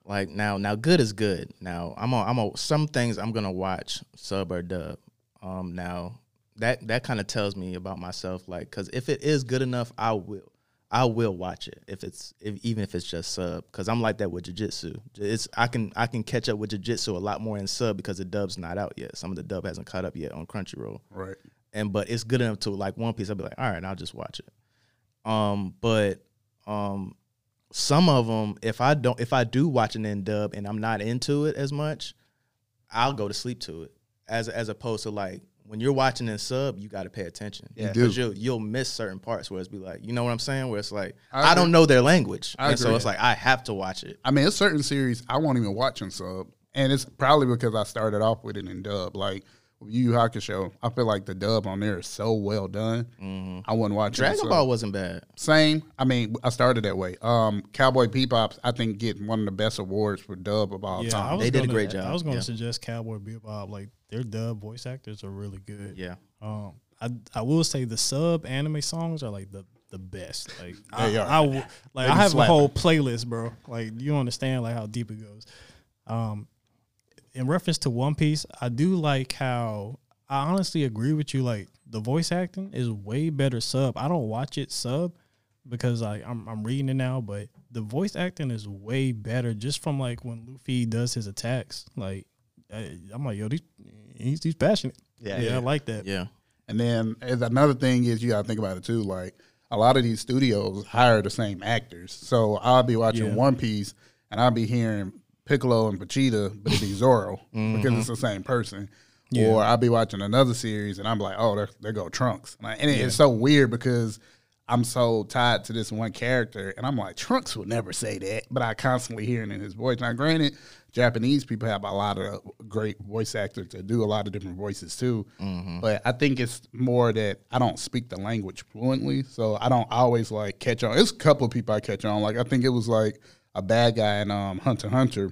like now now good is good. Now I'm a, I'm a, some things I'm gonna watch sub or dub. Um now that that kind of tells me about myself, like, because if it is good enough, I will I will watch it if it's if, even if it's just sub, because I'm like that with Jujutsu. It's I can I can catch up with Jujutsu a lot more in sub because the dub's not out yet. Some of the dub hasn't caught up yet on Crunchyroll. Right. And but it's good enough to like One Piece. I'll be like, all right, I'll just watch it. Um, but um, some of them, if I don't, if I do watch it in dub and I'm not into it as much, I'll go to sleep to it. As as opposed to like when you're watching in sub, you got to pay attention. Yeah, because you'll you'll miss certain parts where it's be like, you know what I'm saying? Where it's like I, I don't know their language, I and agree. So it's like I have to watch it. I mean, it's certain series I won't even watch in sub, and it's probably because I started off with it in dub, like. Yu Yu Hakusho, I feel like the dub on there is so well done. Mm-hmm. I wouldn't watch Dragon it. Dragon so. Ball wasn't bad. Same. I mean, I started that way. Um, Cowboy Bebop, I think, get one of the best awards for dub of all yeah, time. They gonna, did a great job. I was going to yeah. suggest Cowboy Bebop. Like, their dub voice actors are really good. Yeah. Um, I I will say the sub anime songs are like the the best. Like, I, I, I like they I have slapping. a whole playlist, bro. Like, you understand like how deep it goes. Um. In reference to One Piece, I do like how I honestly agree with you. Like the voice acting is way better sub. I don't watch it sub because I, I'm I'm reading it now, but the voice acting is way better just from like when Luffy does his attacks. Like I, I'm like, yo, these, he's he's passionate. Yeah, yeah, yeah, I like that. Yeah, and then as another thing is you gotta think about it too. Like a lot of these studios hire the same actors, so I'll be watching yeah. One Piece and I'll be hearing Piccolo and Vegeta, but it'd be Zoro mm-hmm. because it's the same person. Yeah. Or I'll be watching another series and I'm like, oh, there, there go Trunks. And, I, and yeah. it's so weird because I'm so tied to this one character and I'm like, Trunks would never say that, but I constantly hear it in his voice. Now, granted, Japanese people have a lot of great voice actors that do a lot of different voices too, mm-hmm. but I think it's more that I don't speak the language fluently, so I don't always like catch on. There's a couple of people I catch on. Like I think it was like a bad guy in um, Hunter x Hunter.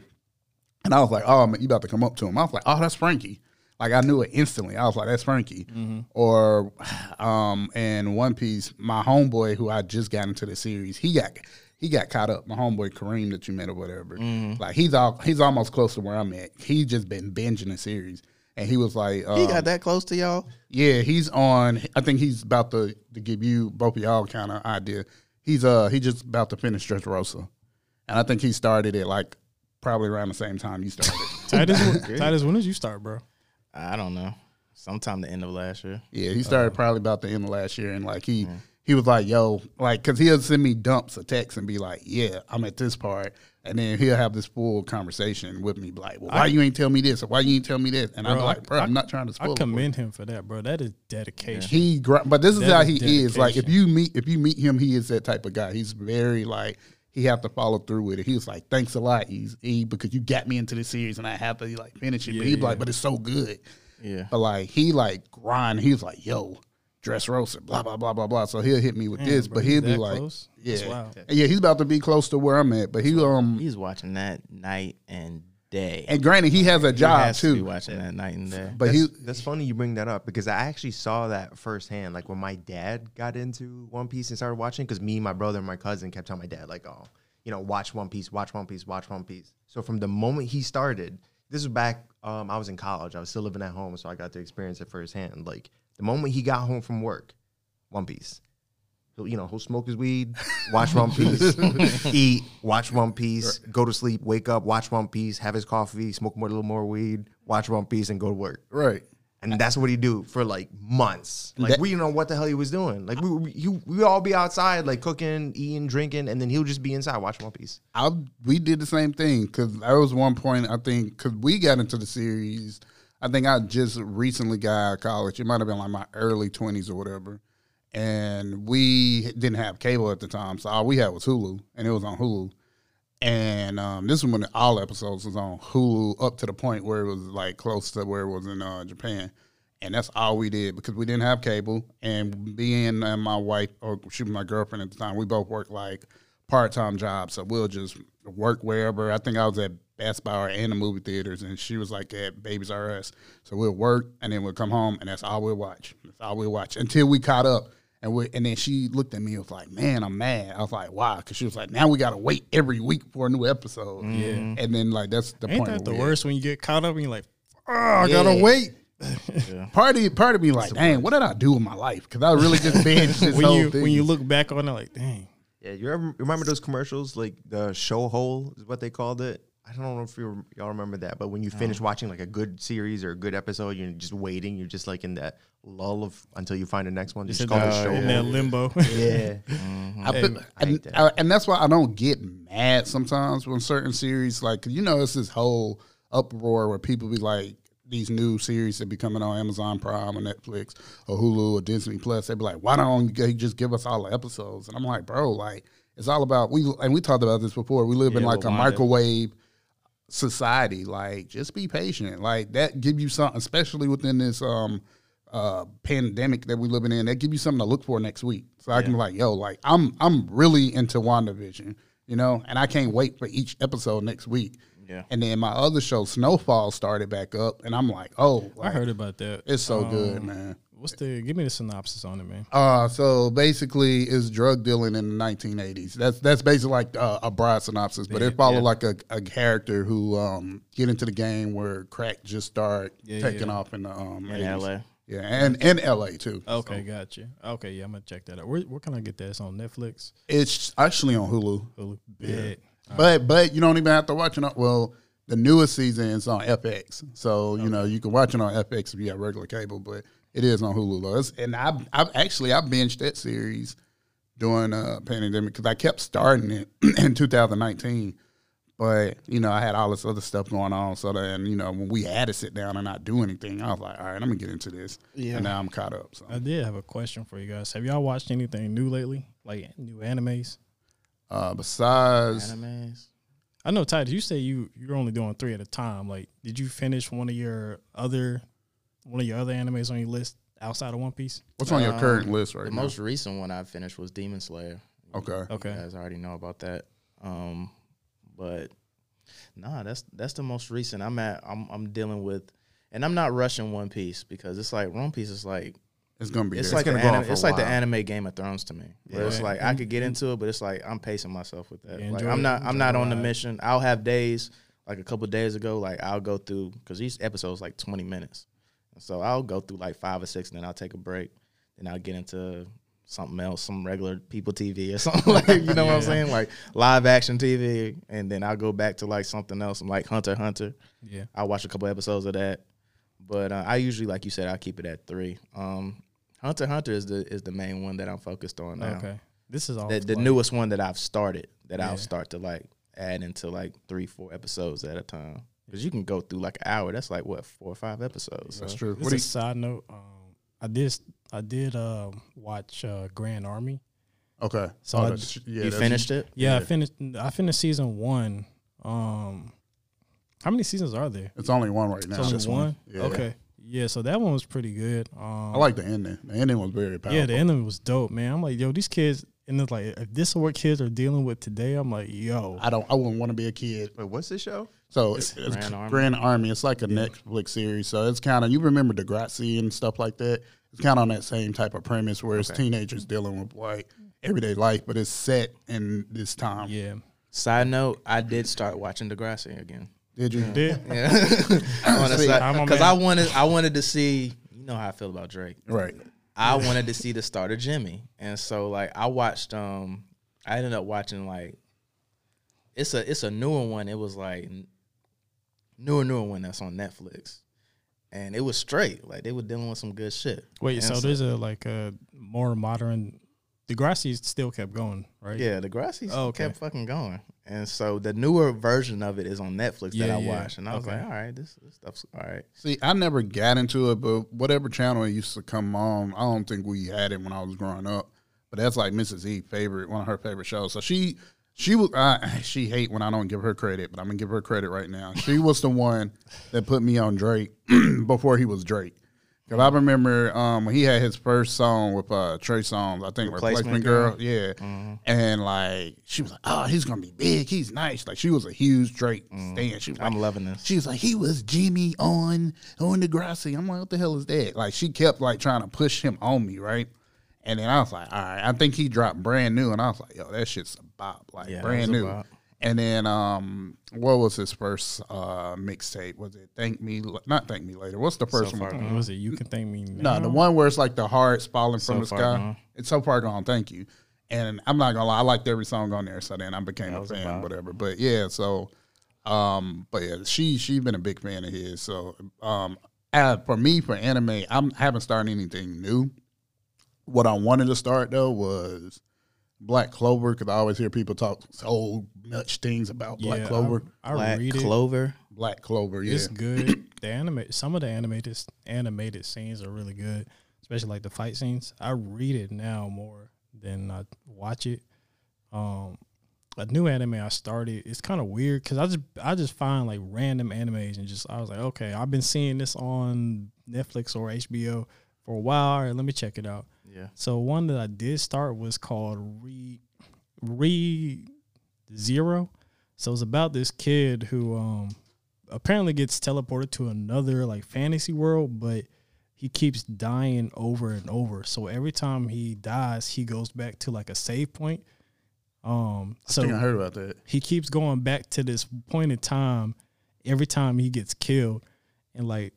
And I was like, oh, man, you about to come up to him. I was like, oh, that's Frankie. Like, I knew it instantly. I was like, that's Frankie. Mm-hmm. Or um, in One Piece, my homeboy, who I just got into the series, he got he got caught up. My homeboy Kareem that you met or whatever. Mm-hmm. Like, he's all, he's almost close to where I'm at. He's just been binging the series. And he was like... Um, he got that close to y'all? Yeah, he's on... I think he's about to, to give you, both of y'all kind of idea. He's uh he just about to finish Dressrosa. And I think he started it like probably around the same time you started. Titus, Titus, when did you start, bro? I don't know. Sometime the end of last year. Yeah, he started uh, probably about the end of last year. And like he, yeah. he was like, yo, like, because he'll send me dumps of text and be like, yeah, I'm at this part. And then he'll have this full conversation with me, like, well, why I, you ain't tell me this? Or why you ain't tell me this? And bro, I'm like, bro, I, I'm not trying to spoil it. I commend him for that, bro. That is dedication. Yeah. He, But this is that how is he dedication. is. Like, if you meet, if you meet him, he is that type of guy. He's very like... He had to follow through with it. He was like, thanks a lot, He's, he because you got me into the series and I have to like finish it. Yeah, but he was yeah. like, but it's so good. Yeah. But like he like grind. He was like, yo, Dressrosa, blah, blah, blah, blah, blah. So he'll hit me with Damn, this, bro, but he'll be like, close? yeah. Yeah, he's about to be close to where I'm at. But he um he's watching that night and day. And granted, he has a he job has too. To be watching that night and day. But that's, he, that's funny you bring that up because I actually saw that firsthand. Like when my dad got into One Piece and started watching, because me, my brother, and my cousin kept telling my dad, like, oh, you know, watch One Piece, watch One Piece, watch One Piece. So from the moment he started, this was back, um, I was in college. I was still living at home, so I got to experience it firsthand. Like the moment he got home from work, One Piece. He'll, you know, he'll smoke his weed, watch One Piece, eat, watch One Piece, right. go to sleep, wake up, watch One Piece, have his coffee, smoke more, a little more weed, watch One Piece, and go to work. Right. And that's what he do for, like, months. Like, that, we didn't know what the hell he was doing. Like, we we we all be outside, like, cooking, eating, drinking, and then he'll just be inside watching One Piece. I We did the same thing because there was one point, I think, because we got into the series. I think I just recently got out of college. It might have been, like, my early twenties or whatever. And we didn't have cable at the time, so all we had was Hulu, and it was on Hulu. And um, this was when all episodes was on Hulu up to the point where it was, like, close to where it was in uh, Japan. And that's all we did because we didn't have cable. And me and my wife, or she was my girlfriend at the time, we both worked like part-time jobs. So we'll just work wherever. I think I was at Best Buy and the movie theaters, and she was like at Babies R Us. So we'll work, and then we'll come home, and that's all we'll watch. That's all we'll watch until we caught up. And we, and then she looked at me and was like, man, I'm mad. I was like, why? Because she was like, now we got to wait every week for a new episode. Mm. Yeah. And then, like, that's the Ain't point. Ain't that the worst at. When you get caught up and you're like, oh, I yeah. got to wait. Yeah. Part of, part of me like, dang, what did I do with my life? Because I really just binged this when whole you, thing. When you look back on it, like, dang. Yeah, you ever, remember those commercials? Like the show hole is what they called it. I don't know if you, y'all remember that, but when you finish oh. watching like a good series or a good episode, you're just waiting. You're just like in that lull of until you find the next one. Just it's call it show. In that limbo. Yeah. Mm-hmm. I put, hey, I, I that. I, and that's why I don't get mad sometimes when certain series, like, you know, it's this whole uproar where people be like, these new series that be coming on Amazon Prime or Netflix or Hulu or Disney Plus, they'd be like, why don't you just give us all the episodes? And I'm like, bro, like, it's all about, we and we talked about this before, we live yeah, in like a microwave society. Like, just be patient. Like, that give you something, especially within this um, uh, pandemic that we living in, that give you something to look for next week. So I yeah. can be like, yo, like, I'm, I'm really into WandaVision, you know, and I can't wait for each episode next week. Yeah. And then my other show, Snowfall, started back up, and I'm like, oh. Like, I heard about that. It's so um, good, man. What's the, give me the synopsis on it, man. Uh, so basically, it's drug dealing in the nineteen eighties. That's that's basically like uh, a broad synopsis, but yeah, it followed yeah. like a, a character who um, get into the game where crack just started yeah, taking yeah. off in the um, in eighties. L A. Yeah, and in L A too. Okay, so. Gotcha. Okay, yeah, I'm going to check that out. Where, where can I get that? It's on Netflix? It's actually on Hulu. Hulu. Yeah. yeah. But right. but you don't even have to watch it on, well, the newest season is on F X. So, you okay. know, you can watch it on F X if you have regular cable, but it is on Hulu. Though. It's, and I've, I've actually, I binged that series during a pandemic because I kept starting it in two thousand nineteen. But, you know, I had all this other stuff going on. So then, you know, when we had to sit down and not do anything, I was like, all right, I'm going to get into this. Yeah. And now I'm caught up. So. I did have a question for you guys. Have y'all watched anything new lately? Like new animes? Uh, besides animes. I know, Titus, you say you, you're only doing three at a time. Like, did you finish one of your other one of your other animes on your list outside of One Piece? What's on um, your current list right the now? The most recent one I finished was Demon Slayer. Okay. Okay. You guys already know about that. Um, but nah, that's that's the most recent. I'm at I'm I'm dealing with, and I'm not rushing One Piece because it's like One Piece is like It's gonna be. It's there. like it's, an anime, it's like the anime Game of Thrones to me. Where yeah. it's like I could get into it, but it's like I'm pacing myself with that. Yeah, like, I'm not. It, I'm not on the mission. I'll have days like a couple of days ago. Like I'll go through because each episode is like twenty minutes, so I'll go through like five or six, and then I'll take a break, then I'll get into something else, some regular people T V or something like you know yeah. what I'm saying, like live action T V, and then I'll go back to like something else, like Hunter x Hunter. Yeah, I'll watch a couple episodes of that. But uh, I usually, like you said, I keep it at three. Um, Hunter x Hunter is the is the main one that I'm focused on now. Okay, this is all the, the newest one that I've started that yeah. I'll start to like add into like three, four episodes at a time because you can go through like an hour. That's like what four or five episodes. That's so. True. What a side note. Um, I did I did uh, watch uh, Grand Army. Okay, so oh, I, yeah, you finished it. Yeah, yeah, I finished. I finished season one. Um, How many seasons are there? It's only one right now. It's only Just one? one? Yeah. Okay. Yeah, so that one was pretty good. Um, I like the ending. The ending was very powerful. Yeah, the ending was dope, man. I'm like, yo, these kids, and it's like, if this is what kids are dealing with today, I'm like, yo. I don't. I wouldn't want to be a kid. Wait, what's this show? So it's, it's Grand, Army. Grand Army. It's like a yeah. Netflix series. So it's kind of, you remember Degrassi and stuff like that? It's kind of on that same type of premise where okay. it's teenagers dealing with, like, everyday life, but it's set in this time. Yeah. Side note, I did start watching Degrassi again. Did you? Yeah. Did? Yeah. Because I wanted, I wanted to see, you know how I feel about Drake. Right. I wanted to see the start of Jimmy. And so, like, I watched, um, I ended up watching, like, it's a it's a newer one. It was, like, newer, newer one that's on Netflix. And it was straight. Like, they were dealing with some good shit. Wait, and so there's, a like, a more modern, Degrassi still kept going, right? Yeah, Degrassi oh, okay. kept fucking going. And so the newer version of it is on Netflix yeah, that I yeah. watched. And I was okay. like, all right, this, this stuff's all right. See, I never got into it, but whatever channel it used to come on, I don't think we had it when I was growing up. But that's like Missus E, favorite, one of her favorite shows. So she she was, I, she hate when I don't give her credit, but I'm going to give her credit right now. She was the one that put me on Drake before he was Drake. Because I remember um, when he had his first song with uh, Trey Songz, I think, Replacement Girl. Girl. Yeah. Mm-hmm. And, like, she was like, oh, he's going to be big. He's nice. Like, she was a huge Drake mm-hmm. stan. She was like, I'm loving this. She was like, he was Jimmy on, on Degrassi. I'm like, what the hell is that? Like, she kept, like, trying to push him on me, right? And then I was like, all right. I think he dropped Brand New. And I was like, yo, that shit's a bop. Like, yeah, Brand New. Bop. And then um, what was his first uh, mixtape? Was it Thank Me? Not Thank Me Later. What's the first so one? Gone. Was it You Can Thank Me Now? No, the one where it's like the hearts falling so from the sky. Gone. It's So Far Gone. Thank you. And I'm not gonna lie, I liked every song on there. So then I became that a fan, a whatever. But yeah, so um, but yeah, she she's been a big fan of his. So um, I, for me, for anime, I'm, I haven't started anything new. What I wanted to start though was Black Clover, because I always hear people talk so much things about Black yeah, Clover. I, I Black read it. Clover. Black Clover, yeah. It's good. The anime, some of the animated animated scenes are really good, especially like the fight scenes. I read it now more than I watch it. Um, a new anime I started. It's kind of weird because I just I just find like random animes and just I was like, okay, I've been seeing this on Netflix or H B O for a while. All right, let me check it out. Yeah. So one that I did start was called Re, Re Zero. So it's about this kid who um, apparently gets teleported to another like fantasy world, but he keeps dying over and over. So every time he dies, he goes back to like a save point. Um, I so think I heard about that. He keeps going back to this point in time every time he gets killed, and like.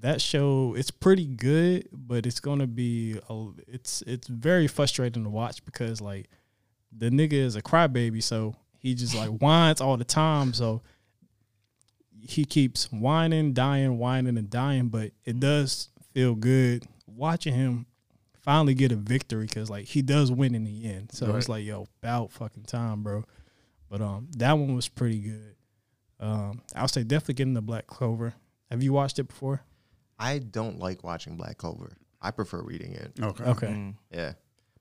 That show, it's pretty good, but it's gonna be a, it's it's very frustrating to watch because like the nigga is a crybaby, so he just like whines all the time. So he keeps whining, dying, whining, and dying. But it does feel good watching him finally get a victory because like he does win in the end. So right. It's like yo, about fucking time, bro. But um, that one was pretty good. Um, I'll say definitely get into Black Clover. Have you watched it before? I don't like watching Black Clover. I prefer reading it. Okay. Okay. Mm. Yeah.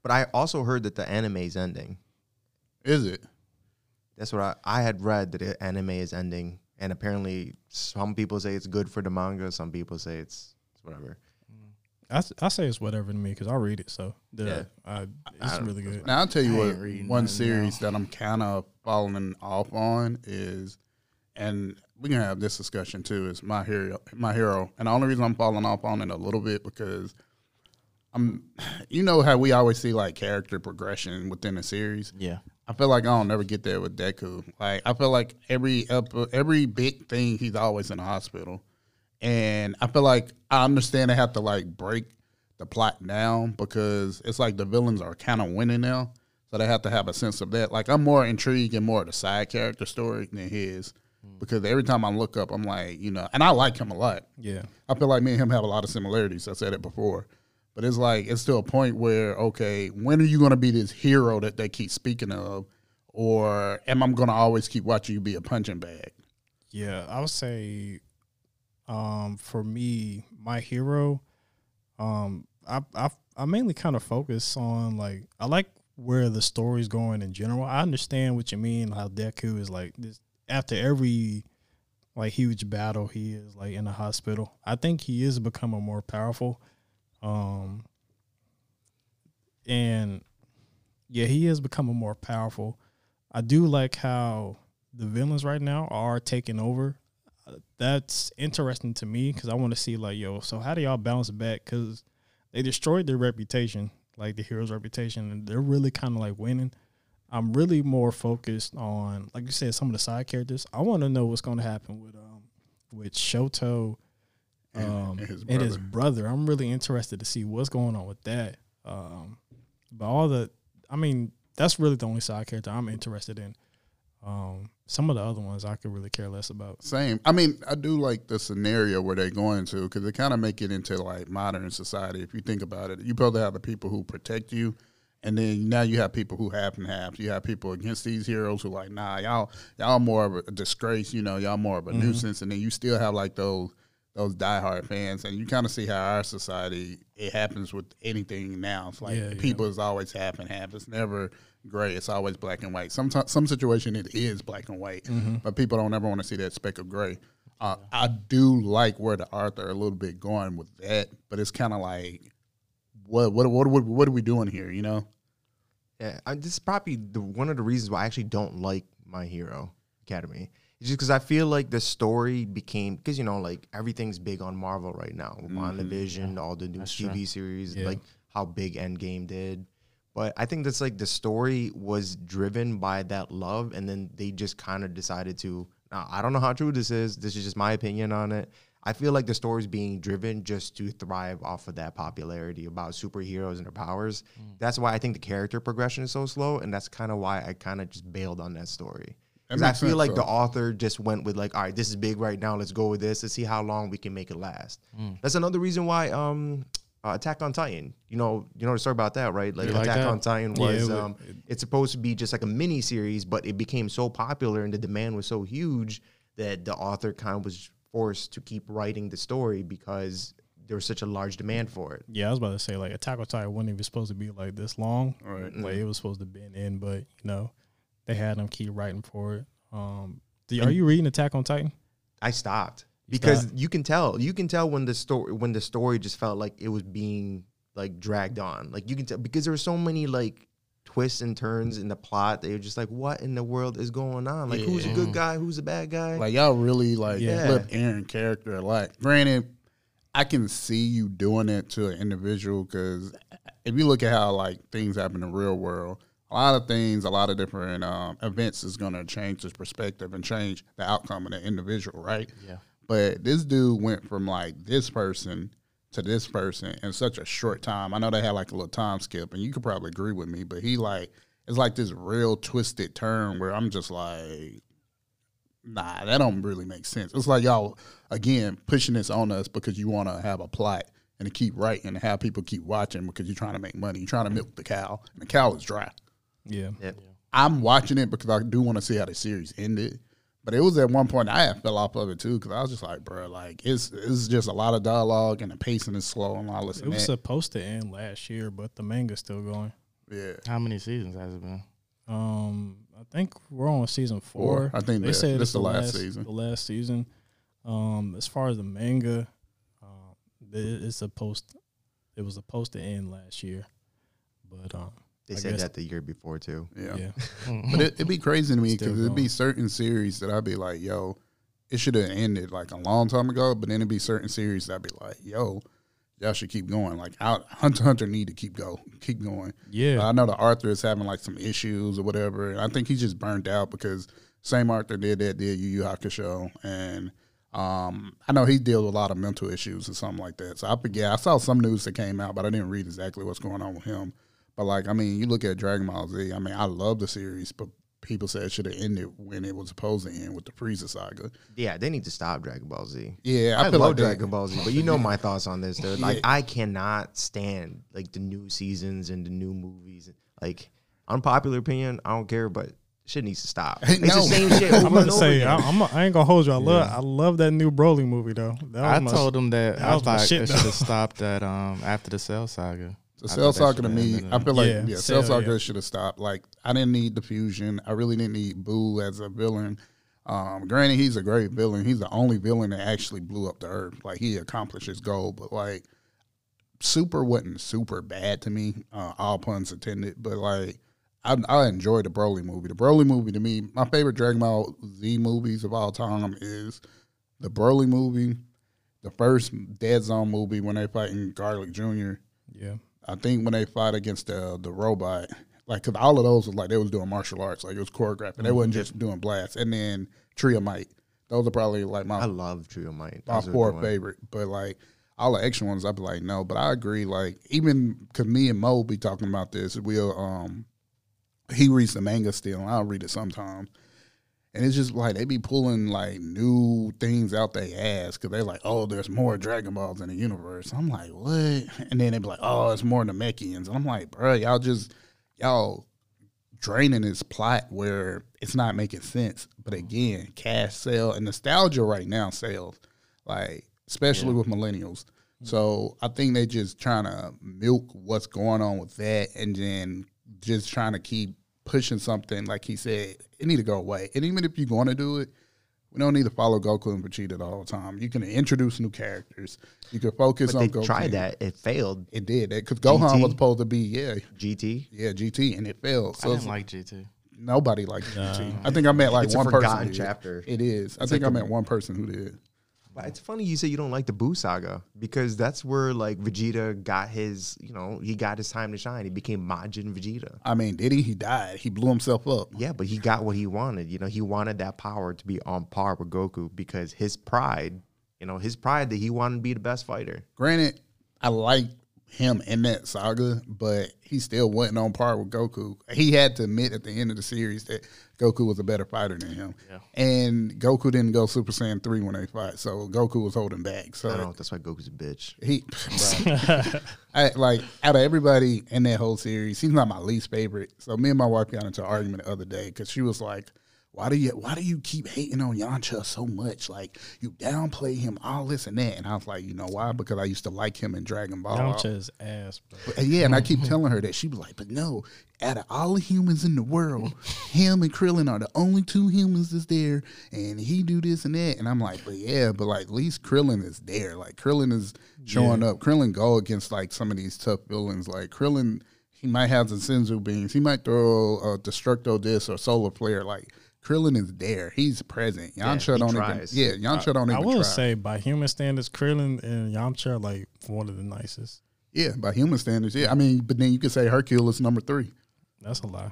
But I also heard that the anime's ending. Is it? That's what I, I had read, that the anime is ending. And apparently some people say it's good for the manga. Some people say it's, it's whatever. I, I say it's whatever to me because I read it. So the, yeah. I, it's I really good. Now I'll tell you what, one series now that I'm kind of falling off on is, and we can have this discussion too, is My Hero. My Hero. And the only reason I'm falling off on it a little bit because I'm, you know how we always see like character progression within a series. Yeah. I feel like I don't never get there with Deku. Like I feel like every up, every big thing he's always in the hospital, and I feel like I understand I have to like break the plot down because it's like the villains are kind of winning now, so they have to have a sense of that. Like I'm more intrigued and more of the side character story than his. Because every time I look up, I'm like, you know, and I like him a lot. Yeah. I feel like me and him have a lot of similarities. I said it before. But it's like, it's to a point where, okay, when are you going to be this hero that they keep speaking of? Or am I going to always keep watching you be a punching bag? Yeah, I would say um, for me, My Hero, um, I, I, I mainly kind of focus on, like, I like where the story's going in general. I understand what you mean, how Deku is like this. After every like huge battle, he is like in the hospital. I think he is becoming more powerful, um, and yeah, he is becoming more powerful. I do like how the villains right now are taking over. That's interesting to me because I want to see like, yo, so how do y'all bounce back? Because they destroyed their reputation, like the hero's reputation, and they're really kind of like winning. I'm really more focused on, like you said, some of the side characters. I want to know what's going to happen with um, with Shoto um, and, and, his and his brother. I'm really interested to see what's going on with that. Um, but all the, I mean, that's really the only side character I'm interested in. Um, some of the other ones I could really care less about. Same. I mean, I do like the scenario where they're going to because they kind of make it into like modern society. If you think about it, you probably have the people who protect you. And then now you have people who half and half. You have people against these heroes who are like, nah, y'all y'all more of a disgrace, you know, y'all more of a mm-hmm. nuisance. And then you still have like those those diehard fans. And you kind of see how our society, it happens with anything now. It's like yeah, people yeah. is always half and half. It's never gray. It's always black and white. Sometimes some situation it is black and white, mm-hmm. but people don't ever want to see that speck of gray. Uh, yeah. I do like where the art are a little bit going with that, but it's kind of like, what, what, what, what, what are we doing here? You know? Yeah, I, this is probably the, one of the reasons why I actually don't like My Hero Academy. It's just because I feel like the story became, because you know, like everything's big on Marvel right now, WandaVision, mm-hmm. yeah. all the new that's T V true. series, yeah. like how big Endgame did. But I think that's like the story was driven by that love, and then they just kind of decided to. Now, I don't know how true this is. This is just my opinion on it. I feel like the story's being driven just to thrive off of that popularity about superheroes and their powers. Mm. That's why I think the character progression is so slow, and that's kind of why I kind of just bailed on that story. Because I feel sense, like so. the author just went with like, all right, this is big right now. Let's go with this. Let's see how long we can make it last. Mm. That's another reason why um, uh, Attack on Titan, you know, you know the story about that, right? Like, like Attack that? on Titan was, yeah, it um, would, it, it's supposed to be just like a mini series, but it became so popular and the demand was so huge that the author kind of was forced to keep writing the story because there was such a large demand for it. Yeah, I was about to say, like, Attack on Titan wasn't even supposed to be like this long. Right. Like, it was supposed to bend in, but, you know, they had them keep writing for it. Um, the, are you reading Attack on Titan? I stopped because stopped. you can tell. You can tell when the story when the story just felt like it was being like dragged on. Like you can tell because there were so many like twists and turns in the plot. They were just like, what in the world is going on? Like yeah. who's a good guy? Who's a bad guy? Like y'all really like yeah. flip Aaron's character a lot. Granted, I can see you doing it to an individual because if you look at how like things happen in the real world. A lot of things, a lot of different um, events is going to change his perspective and change the outcome of the individual, right? Yeah. But this dude went from, like, this person to this person in such a short time. I know they had, like, a little time skip, and you could probably agree with me, but he, like, it's like this real twisted turn where I'm just like, nah, that don't really make sense. It's like y'all, again, pushing this on us because you want to have a plot and to keep writing and have people keep watching because you're trying to make money. You're trying to milk the cow, and the cow is dry. Yeah. yeah, I'm watching it because I do want to see how the series ended, but it was at one point I had fell off of it too because I was just like, bro, like it's it's just a lot of dialogue and the pacing is slow and all this. It was that. supposed to end last year, but the manga's still going. Yeah, how many seasons has it been? Um, I think we're on season four. four. I think they said this is the last season. The last season. Um, as far as the manga, um, it's supposed it was supposed to end last year, but um. They I said that the year before, too. Yeah. yeah. But it, it'd be crazy to me because it'd be certain series that I'd be like, yo, it should have ended like a long time ago. But then it'd be certain series that I'd be like, yo, y'all should keep going. Like, I'll, Hunter x Hunter need to keep go, keep going. Yeah. Uh, I know the author is having like some issues or whatever. And I think he's just burnt out because same author did that, did Yu Yu Hakusho. And um, I know he deals with a lot of mental issues or something like that. So I forget. I saw some news that came out, but I didn't read exactly what's going on with him. But, like, I mean, you look at Dragon Ball Z. I mean, I love the series, but people said it should have ended when it was supposed to end with the Frieza saga. Yeah, they need to stop Dragon Ball Z. Yeah, I, I feel love like Dragon that. Ball Z, but you know my thoughts on this, dude. Like, yeah. I cannot stand, like, the new seasons and the new movies. Like, unpopular opinion, I don't care, but shit needs to stop. It's no. the same shit. I'm going to say, I, I'm a, I ain't going to hold you. I, yeah. love, I love that new Broly movie, though. That I my, told them that, that I thought shit, it should have stopped at, um, after the Cell saga. The Cell Saga to me, I feel like yeah, yeah Cell Saga yeah. should have stopped. Like I didn't need the fusion. I really didn't need Boo as a villain. Um, granted, he's a great villain. He's the only villain that actually blew up the earth. Like he accomplished his goal. But like, Super wasn't super bad to me. Uh, all puns intended. But like, I, I enjoyed the Broly movie. The Broly movie to me, my favorite Dragon Ball Z movies of all time is the Broly movie, the first Dead Zone movie when they fighting Garlic Junior Yeah. I think when they fought against the the robot, like, because all of those was like, they was doing martial arts. Like, it was choreographed. Mm-hmm. They wasn't just doing blasts. And then Triomite. Those are probably, like, my... I love Triomite. My four favorite. But, like, all the extra ones, I'd be like, no. But I agree, like, even, because me and Mo be talking about this. We'll, um... He reads the manga still, and I'll read it sometimes. And it's just, like, they be pulling, like, new things out their ass because they're like, oh, there's more Dragon Balls in the universe. I'm like, what? And then they be like, oh, it's more Namekians. And I'm like, bro, y'all just, y'all draining this plot where it's not making sense. But, again, cash sell and nostalgia right now sells, like, especially yeah. with millennials. Mm-hmm. So I think they just trying to milk what's going on with that and then just trying to keep pushing something, like he said, it need to go away. And even if you're going to do it, We don't need to follow Goku and Vegeta the whole time. You can introduce new characters. You can focus but on Goku. They tried that. It failed. It did. Because Gohan was supposed to be, yeah. G T? Yeah, G T, and it failed. So I didn't like G T. Nobody liked no. G T. I think I met like it's one person. It's a forgotten chapter. It is. I it's think like I met one person who did. But it's funny you say you don't like the Buu saga because that's where like Vegeta got his, you know, he got his time to shine. He became Majin Vegeta. I mean, did he? He died. He blew himself up. Yeah, but he got what he wanted. You know, he wanted that power to be on par with Goku because his pride, you know, his pride that he wanted to be the best fighter. Granted, I like him in that saga, but he still wasn't on par with Goku. He had to admit at the end of the series that Goku was a better fighter than him. Yeah. And Goku didn't go Super Saiyan three when they fought, so Goku was holding back. So I don't know, that's why Goku's a bitch. He, I, like, out of everybody in that whole series, he's not my least favorite. So me and my wife got into an argument the other day because she was like, why do you why do you keep hating on Yamcha so much? Like, you downplay him, all this and that. And I was like, you know why? Because I used to like him in Dragon Ball. Yamcha's ass, bro. But, yeah, and I keep telling her that. She was like, but no, out of all the humans in the world, him and Krillin are the only two humans that's there, and he do this and that. And I'm like, but yeah, but like at least Krillin is there. Like, Krillin is showing yeah. up. Krillin go against like some of these tough villains. Like, Krillin, he might have the Senzu beans. He might throw a Destructo Disc or Solar Flare. Like, Krillin is there. He's present. Yamcha yeah, don't tries. even. Yeah, Yamcha I, don't even. I will try. say, by human standards, Krillin and Yamcha are like one of the nicest. Yeah, by human standards. Yeah, I mean, but then you could say Hercule is number three. That's a lie.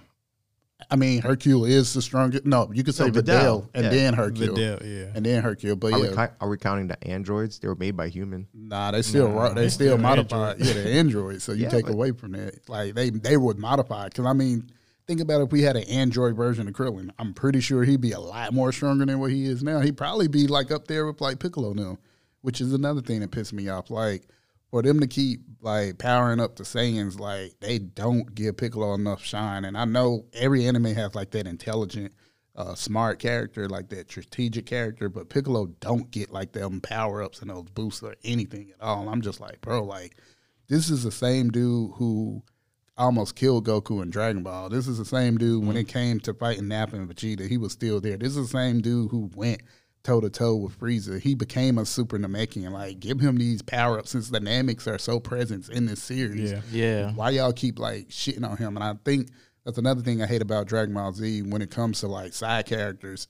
I mean, Hercule is the strongest. No, you could say no, Videl, Videl and yeah. then Hercule. Videl, yeah, and then Hercule. But are, yeah. we, are we counting the androids? They were made by humans. Nah, they still nah, they still modified. Android. Yeah, they're androids. So you yeah, take like, away from that, like they they were modified. Because I mean. Think about if we had an android version of Krillin. I'm pretty sure he'd be a lot more stronger than what he is now. He'd probably be like up there with like Piccolo now, which is another thing that pissed me off. Like, for them to keep like powering up the Saiyans, like they don't give Piccolo enough shine. And I know every anime has like that intelligent, uh, smart character, like that strategic character, but Piccolo don't get like them power ups and those boosts or anything at all. I'm just like, bro, like this is the same dude who almost killed Goku in Dragon Ball. This is the same dude when it came to fighting Nappa and Vegeta. He was still there. This is the same dude who went toe-to-toe with Frieza. He became a Super Namekian. Like, give him these power-ups since the dynamics are so present in this series. Yeah. yeah. Why y'all keep, like, shitting on him? And I think that's another thing I hate about Dragon Ball Z when it comes to, like, side characters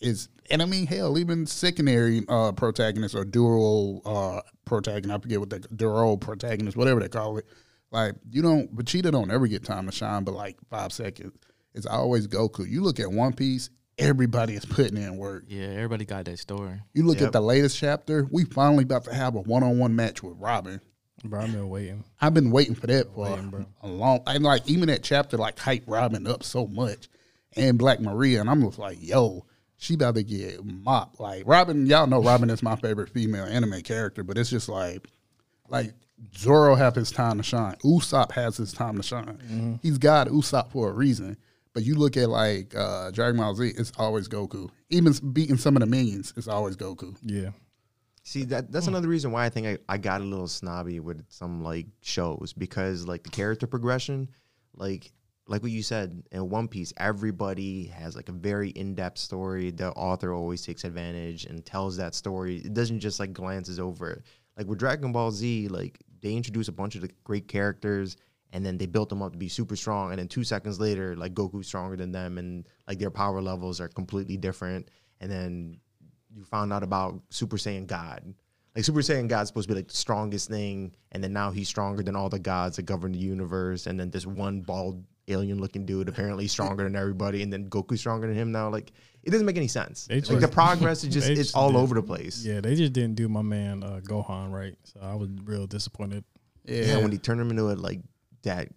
is, and I mean, hell, even secondary uh, protagonists or dual uh, protagonists, I forget what they dual protagonists, whatever they call it. Like, you don't, Vegeta don't ever get time to shine, but like five seconds. It's always Goku. You look at One Piece, everybody is putting in work. Yeah, everybody got that story. You look yep. at the latest chapter, we finally about to have a one-on-one match with Robin. Bro, I've been waiting. I've been waiting for that for waiting, a long, and like even that chapter like hyped Robin up so much and Black Maria, and I'm just like, yo, she about to get mopped. Like Robin, y'all know Robin is my favorite female anime character, but it's just like, like, Zoro have his time to shine. Usopp has his time to shine. Mm-hmm. He's got Usopp for a reason. But you look at like uh, Dragon Ball Z, it's always Goku. Even beating some of the minions, it's always Goku. Yeah. See, that that's another reason why I think I, I got a little snobby with some like shows because like the character progression, like like what you said in One Piece, everybody has like a very in-depth story. The author always takes advantage and tells that story. It doesn't just like glances over it. Like with Dragon Ball Z, like they introduced a bunch of the great characters and then they built them up to be super strong. And then two seconds later, like Goku's stronger than them and like their power levels are completely different. And then you found out about Super Saiyan God. Like Super Saiyan God's supposed to be like the strongest thing. And then now he's stronger than all the gods that govern the universe. And then this one bald alien looking dude apparently stronger than everybody. And then Goku's stronger than him now. Like it doesn't make any sense. They just, like the progress is just, just it's all did. over the place. Yeah, they just didn't do my man uh, Gohan right. So I was real disappointed. Yeah, yeah when he turned him into a, like that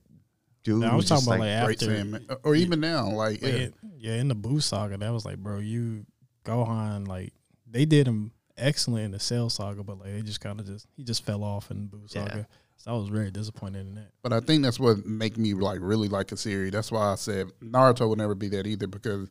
dude. No, I was, was talking about like, like after, him, or even yeah, now, like yeah. It, yeah, in the Buu saga, that was like, bro, you Gohan, like they did him excellent in the Cell saga, but like they just kind of just he just fell off in the Buu saga. Yeah. So I was very disappointed in that. But I think that's what make me like really like a series. That's why I said Naruto would never be that either because.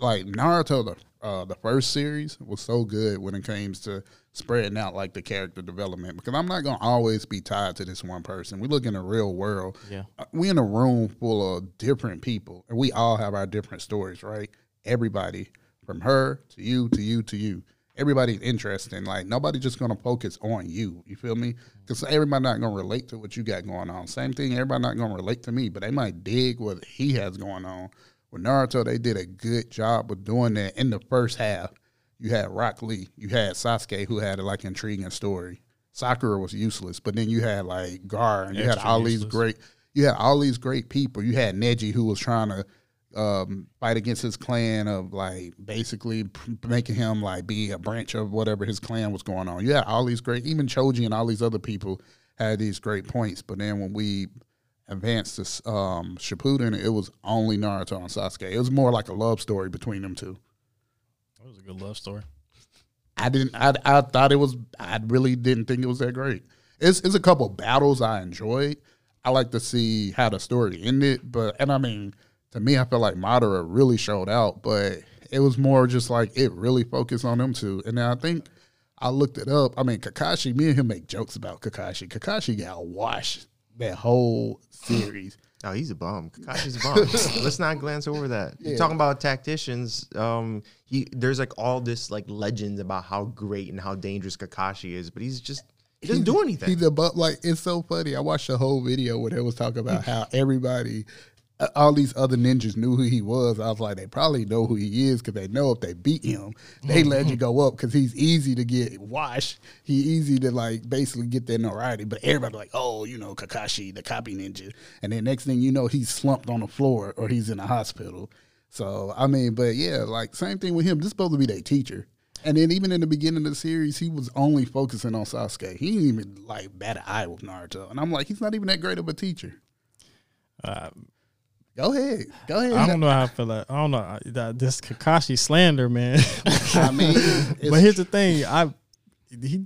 Like, Naruto, the, uh, the first series, was so good when it came to spreading out, like, the character development. Because I'm not going to always be tied to this one person. We look in the real world. Yeah. We in a room full of different people. And we all have our different stories, right? Everybody. From her to you to you to you. Everybody's interested. Like, nobody's just going to focus on you. You feel me? Because everybody's not going to relate to what you got going on. Same thing, everybody's not going to relate to me, but they might dig what he has going on. With Naruto, they did a good job of doing that in the first half. You had Rock Lee. You had Sasuke, who had, like, intriguing story. Sakura was useless, but then you had, like, Gaara, and you had all these great, you had all these great people. You had Neji, who was trying to Um, fight against his clan of, like, basically making him, like, be a branch of whatever his clan was going on. You had all these great, even Choji and all these other people had these great points. But then when we advanced to um, Shippuden, it was only Naruto and Sasuke. It was more like a love story between them two. That was a good love story. I didn't. I I thought it was. I really didn't think it was that great. It's it's a couple of battles I enjoyed. I like to see how the story ended, but and I mean. To me, I feel like Madara really showed out, but it was more just like it really focused on them two. And then I think I looked it up. I mean, Kakashi, me and him make jokes about Kakashi. Kakashi got washed that whole series. Oh, he's a bum. Kakashi's a bum. Let's not glance over that. Yeah. You're talking about tacticians. Um, he there's like all this like legends about how great and how dangerous Kakashi is, but he's just. He doesn't do anything. He's a bum. Like, it's so funny. I watched the whole video where they was talking about how everybody. All these other ninjas knew who he was. I was like, they probably know who he is because they know if they beat him, they let you go up because he's easy to get washed. He's easy to, like, basically get that notoriety. But everybody like, oh, you know, Kakashi, the copy ninja. And then next thing you know, he's slumped on the floor or he's in the hospital. So, I mean, but, yeah, like, same thing with him. This is supposed to be their teacher. And then even in the beginning of the series, he was only focusing on Sasuke. He didn't even, like, bat an eye with Naruto. And I'm like, he's not even that great of a teacher. Uh Go ahead. Go ahead. I don't know how I feel like. I don't know. This Kakashi slander, man. I mean. But here's the thing. I he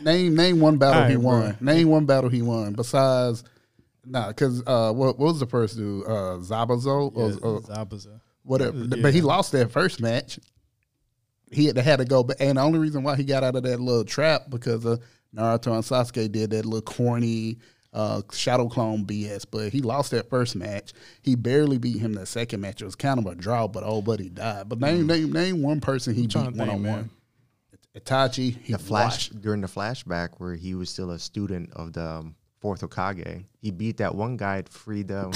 Name name one battle right, he won. Bro. Name one battle he won. Besides, nah, because uh, what, what was the first dude? Uh, Zabuza? Yeah, or, or, Zabuza. Whatever. Yeah. But he lost that first match. He had to, had to go. And the only reason why he got out of that little trap because uh, Naruto and Sasuke did that little corny Uh, shadow clone B S, but he lost that first match. He barely beat him that second match. It was kind of a draw, but old buddy died. But name mm. name name one person he beat one on one. Itachi. He the flash watched. During the flashback where he was still a student of the um, fourth Hokage. He beat that one guy at freedom.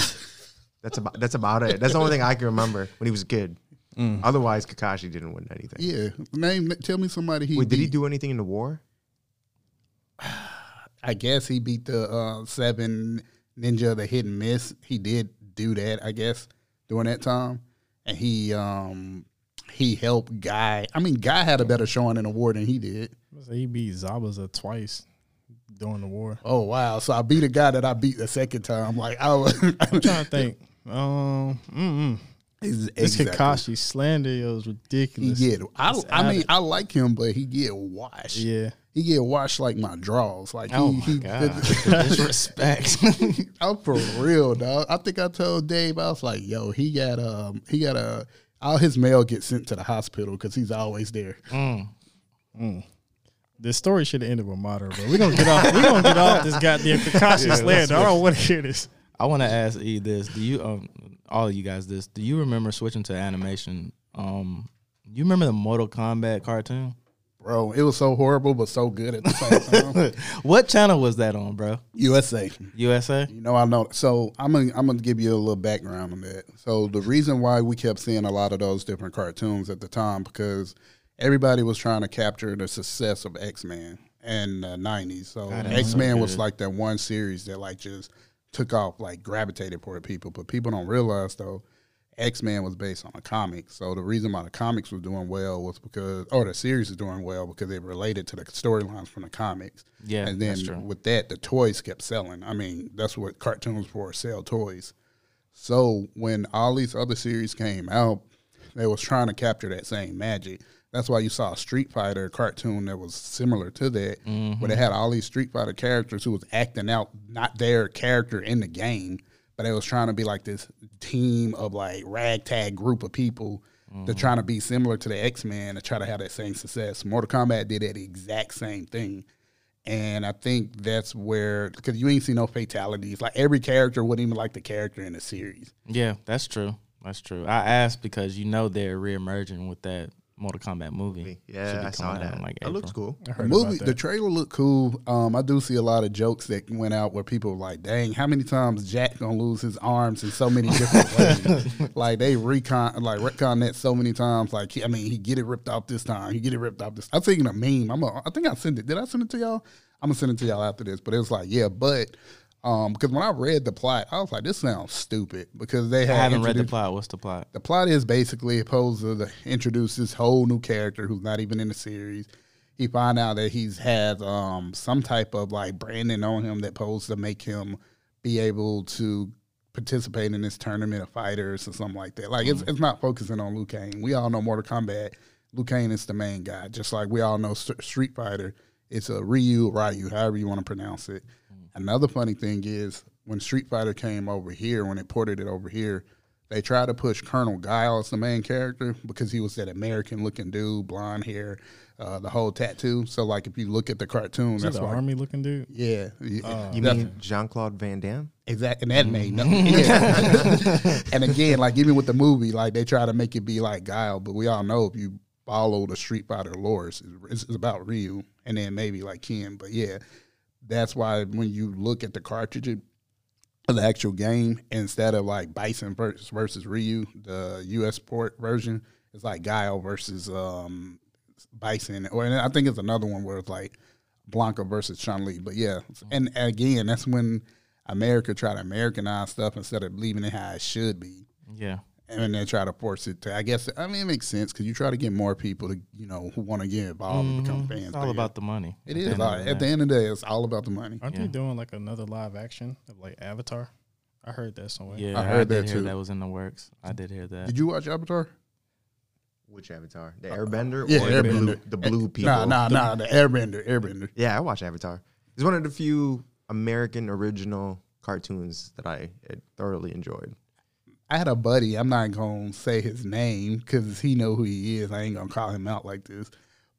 that's about that's about it. That's the only thing I can remember when he was a kid. Mm. Otherwise, Kakashi didn't win anything. Yeah, name. Tell me somebody he. Wait, beat. Did he do anything in the war? I guess he beat the uh, seven ninja, the hit and miss. He did do that, I guess, during that time. And he um, he helped Guy. I mean, Guy had a better showing in the war than he did. He beat Zabuza twice during the war. Oh, wow. So I beat a guy that I beat the second time. Like, I was I'm trying to think. Um, mm-mm. Exactly. This Kakashi slander is ridiculous. He get, I, I mean, I like him, but he get washed. Yeah. He get washed like my draws. Like, oh, he, my he, God. Disrespect. I'm for real, dog. I think I told Dave, I was like, yo, he got um, he got a, all his mail gets sent to the hospital because he's always there. Mm. Mm. This story should have ended with Madara, but we're going to get off We're gonna get off this goddamn Kakashi yeah, slander. I don't want to hear this. I want to ask E this. Do you, um, all of you guys this, do you remember switching to animation? Um, you remember the Mortal Kombat cartoon? Bro, it was so horrible, but so good at the same time. What channel was that on, bro? U S A. U S A? You know, I know. So I'm gonna, I'm gonna give you a little background on that. So the reason why we kept seeing a lot of those different cartoons at the time, because everybody was trying to capture the success of X-Men in the nineties. So X-Men was like that one series that like just took off, like gravitated for people. But people don't realize, though, X-Men was based on a comic. So the reason why the comics were doing well was because, or the series was doing well because it related to the storylines from the comics. Yeah, and then that's true. With that, the toys kept selling. I mean, that's what cartoons for, sell toys. So when all these other series came out, they was trying to capture that same magic. That's why you saw a Street Fighter cartoon that was similar to that, mm-hmm. where they had all these Street Fighter characters who was acting out not their character in the game. But it was trying to be like this team of like ragtag group of people mm-hmm. that trying to be similar to the X-Men and try to have that same success. Mortal Kombat did that exact same thing. And I think that's where, because you ain't see no fatalities. Like every character wouldn't even like the character in the series. Yeah, that's true. That's true. I asked because you know they're reemerging with that Mortal Kombat movie. Yeah, I saw that. Like it looks cool. The movie, the trailer looked cool. Um, I do see a lot of jokes that went out where people were like, dang, how many times Jack gonna lose his arms in so many different ways? Like they recon, like retcon that so many times. Like I mean, he get it ripped off this time. He get it ripped off this. I'm thinking a meme. I'm. A, I think I sent it. Did I send it to y'all? I'm gonna send it to y'all after this. But it was like, yeah, but. Um, because when I read the plot, I was like, "This sounds stupid." Because they had I haven't read the plot. What's the plot? The plot is basically opposed to the introduce this whole new character who's not even in the series. He find out that he's had um some type of like branding on him that posed to make him be able to participate in this tournament of fighters or something like that. Like mm-hmm. it's it's not focusing on Liu Kang. We all know Mortal Kombat. Liu Kang is the main guy, just like we all know St- Street Fighter. It's a Ryu, Ryu, however you want to pronounce it. Another funny thing is when Street Fighter came over here, when it ported it over here, they tried to push Colonel Guile as the main character because he was that American-looking dude, blonde hair, uh, the whole tattoo. So, like, if you look at the cartoon, is that's the like, army-looking dude. Yeah, uh, you mean Jean-Claude Van Damme? Exactly, and that made nothing. Yeah. And again, like even with the movie, like they try to make it be like Guile, but we all know if you follow the Street Fighter lore, it's, it's about Ryu, and then maybe like Ken, but yeah. That's why when you look at the cartridge of the actual game, instead of like Bison versus Ryu, the U S port version, it's like Guile versus um, Bison. Or and I think it's another one where it's like Blanca versus Chun Li. But yeah, and again, that's when America tried to Americanize stuff instead of leaving it how it should be. Yeah. And they try to force it to, I guess, I mean, it makes sense because you try to get more people to, you know, who want to get involved mm-hmm. and become fans. It's all there. About the money. It is. All, at the end of the day, it's all about the money. Aren't yeah. they doing like another live action of like Avatar? I heard that somewhere. Yeah, I heard I that too. That was in the works. I did hear that. Did you watch Avatar? Which Avatar? The uh, Airbender? Yeah, or Airbender. The blue, the blue people. Nah, nah, the, nah, the Airbender. Airbender. Yeah, I watched Avatar. It's one of the few American original cartoons that I thoroughly enjoyed. I had a buddy, I'm not going to say his name because he know who he is. I ain't going to call him out like this.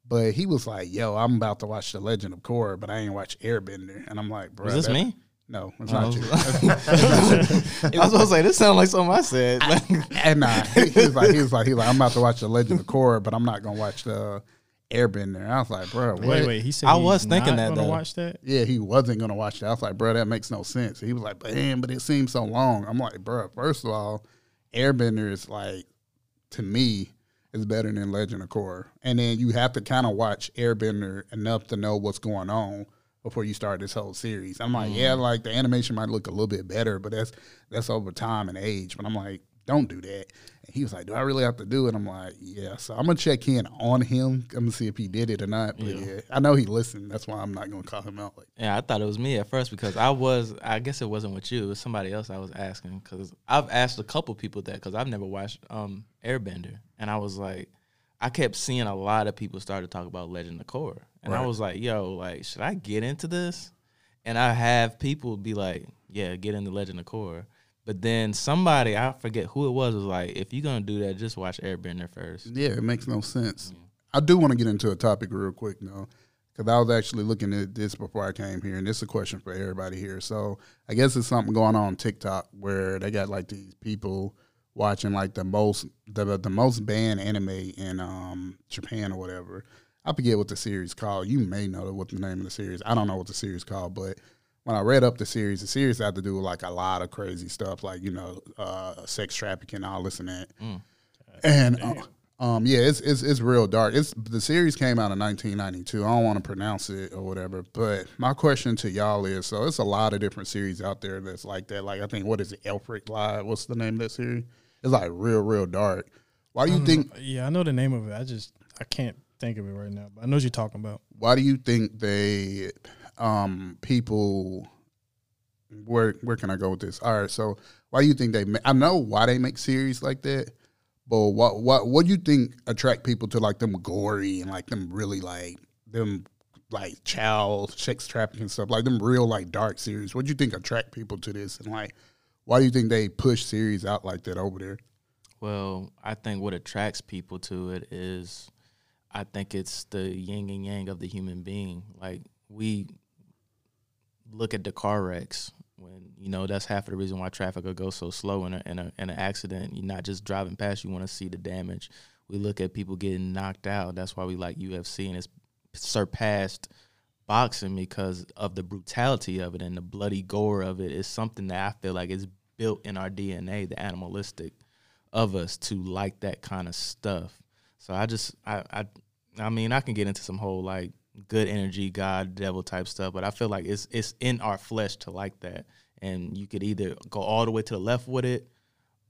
But he was like, yo, I'm about to watch The Legend of Korra, but I ain't watch Airbender. And I'm like, bro. Is this that- me? No, it's no, not you. I was gonna say this sounds like something I said. I, and nah, he, he was like, he was like, he was like, I'm about to watch The Legend of Korra, but I'm not going to watch the Airbender. I was like, bro, what? Wait, wait, he said I he's was thinking not that though. Watch that? Yeah, he wasn't gonna watch that. I was like, bro, that makes no sense. He was like, but damn, but it seems so long. I'm like, bro, first of all, Airbender is like, to me, is better than Legend of Korra. And then you have to kind of watch Airbender enough to know what's going on before you start this whole series. I'm like, mm. yeah, like the animation might look a little bit better, but that's that's over time and age. But I'm like, don't do that. And he was like, do I really have to do it? I'm like, yeah. So I'm going to check in on him. I'm going to see if he did it or not. But yeah. yeah, I know he listened. That's why I'm not going to call him out. Like yeah, I thought it was me at first because I was, I guess it wasn't with you. It was somebody else I was asking because I've asked a couple people that because I've never watched um, Airbender. And I was like, I kept seeing a lot of people start to talk about Legend of Korra. And right. I was like, yo, like, should I get into this? And I have people be like, yeah, get into Legend of Korra. But then somebody, I forget who it was, was like, if you're going to do that, just watch Airbender first. Yeah, it makes no sense. Yeah. I do want to get into a topic real quick, though, because I was actually looking at this before I came here, and this is a question for everybody here. So I guess there's something going on on TikTok where they got, like, these people watching, like, the most the, the most banned anime in um, Japan or whatever. I forget what the series called. You may know what the name of the series. I don't know what the series called, but when I read up the series, the series had to do with, like, a lot of crazy stuff, like, you know, uh, sex trafficking, all this and that. Mm. And, uh, um, yeah, it's, it's it's real dark. It's the series came out in nineteen ninety-two. I don't want to pronounce it or whatever, but my question to y'all is, so it's a lot of different series out there that's like that. Like, I think, what is it, Elfric Live? What's the name of that series? It's, like, real, real dark. Why do you um, think – Yeah, I know the name of it. I just – I can't think of it right now, but I know what you're talking about. Why do you think they – Um, people, where where can I go with this? All right, so why do you think they? Ma- I know why they make series like that, but what what what do you think attract people to like them gory and like them really like them like child sex trafficking stuff, like them real like dark series? What do you think attract people to this, and like why do you think they push series out like that over there? Well, I think what attracts people to it is, I think it's the yin and yang of the human being, like we. Look at the car wrecks When, you know, that's half of the reason why traffic will go so slow in a, in, a, in an accident. You're not just driving past. You want to see the damage. We look at people getting knocked out. That's why we like U F C, and it's surpassed boxing because of the brutality of it and the bloody gore of it. It's something that I feel like is built in our D N A, the animalistic of us, to like that kind of stuff. So I just, I, I, I mean, I can get into some whole like good energy, God, devil type stuff, but I feel like it's it's in our flesh to like that. And you could either go all the way to the left with it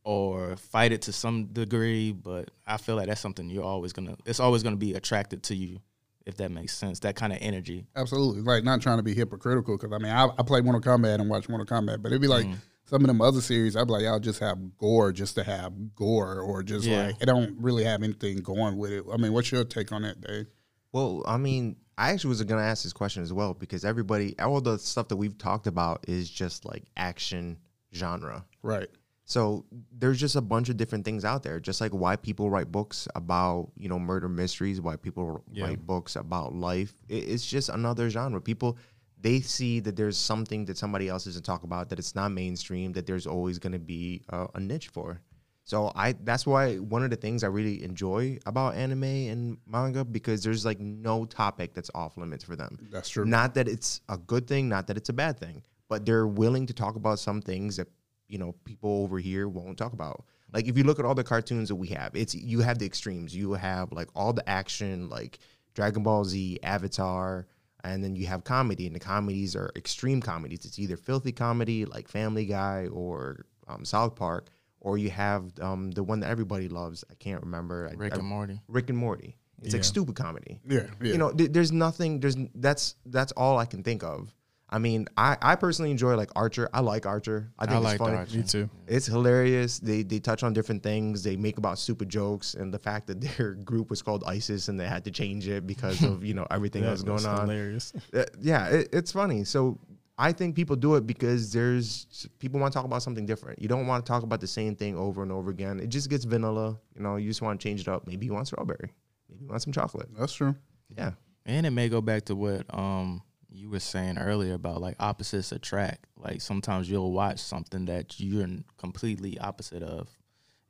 or fight it to some degree, but I feel like that's something you're always gonna, it's always gonna be attracted to you, if that makes sense, that kind of energy. Absolutely. Like, not trying to be hypocritical, because I mean, I, I play Mortal Kombat and watch Mortal Kombat, but it'd be like, mm. some of them other series, I'd be like, y'all just have gore just to have gore, or just yeah. like, it don't really have anything going with it. I mean, what's your take on that, Dave? Well, I mean, I actually was going to ask this question as well, because everybody, all the stuff that we've talked about is just like action genre. Right. So there's just a bunch of different things out there, just like why people write books about, you know, murder mysteries, why people yeah. write books about life. It's just another genre. People, they see that there's something that somebody else doesn't talk about, that it's not mainstream, that there's always going to be uh, a niche for. So I that's why one of the things I really enjoy about anime and manga, because there's like no topic that's off limits for them. That's true. Not that it's a good thing, not that it's a bad thing, but they're willing to talk about some things that, you know, people over here won't talk about. Like, if you look at all the cartoons that we have, it's you have the extremes. You have like all the action, like Dragon Ball Z, Avatar, and then you have comedy, and the comedies are extreme comedies. It's either filthy comedy like Family Guy or um, South Park. Or you have um, the one that everybody loves. I can't remember. Rick I, I, and Morty. Rick and Morty. It's yeah. like stupid comedy. Yeah, yeah. You know, th there's nothing. There's that's that's all I can think of. I mean, I, I personally enjoy like Archer. I like Archer. I think I it's like funny. Archer. Me too. It's hilarious. They they touch on different things. They make about stupid jokes, and the fact that their group was called ISIS and they had to change it because of you know everything that was going on. Hilarious. Uh, yeah, it, it's funny. So. I think people do it because there's people want to talk about something different. You don't want to talk about the same thing over and over again. It just gets vanilla. You know, you just want to change it up. Maybe you want strawberry. Maybe you want some chocolate. That's true. Yeah. And it may go back to what um, you were saying earlier about, like, opposites attract. Like, sometimes you'll watch something that you're completely opposite of,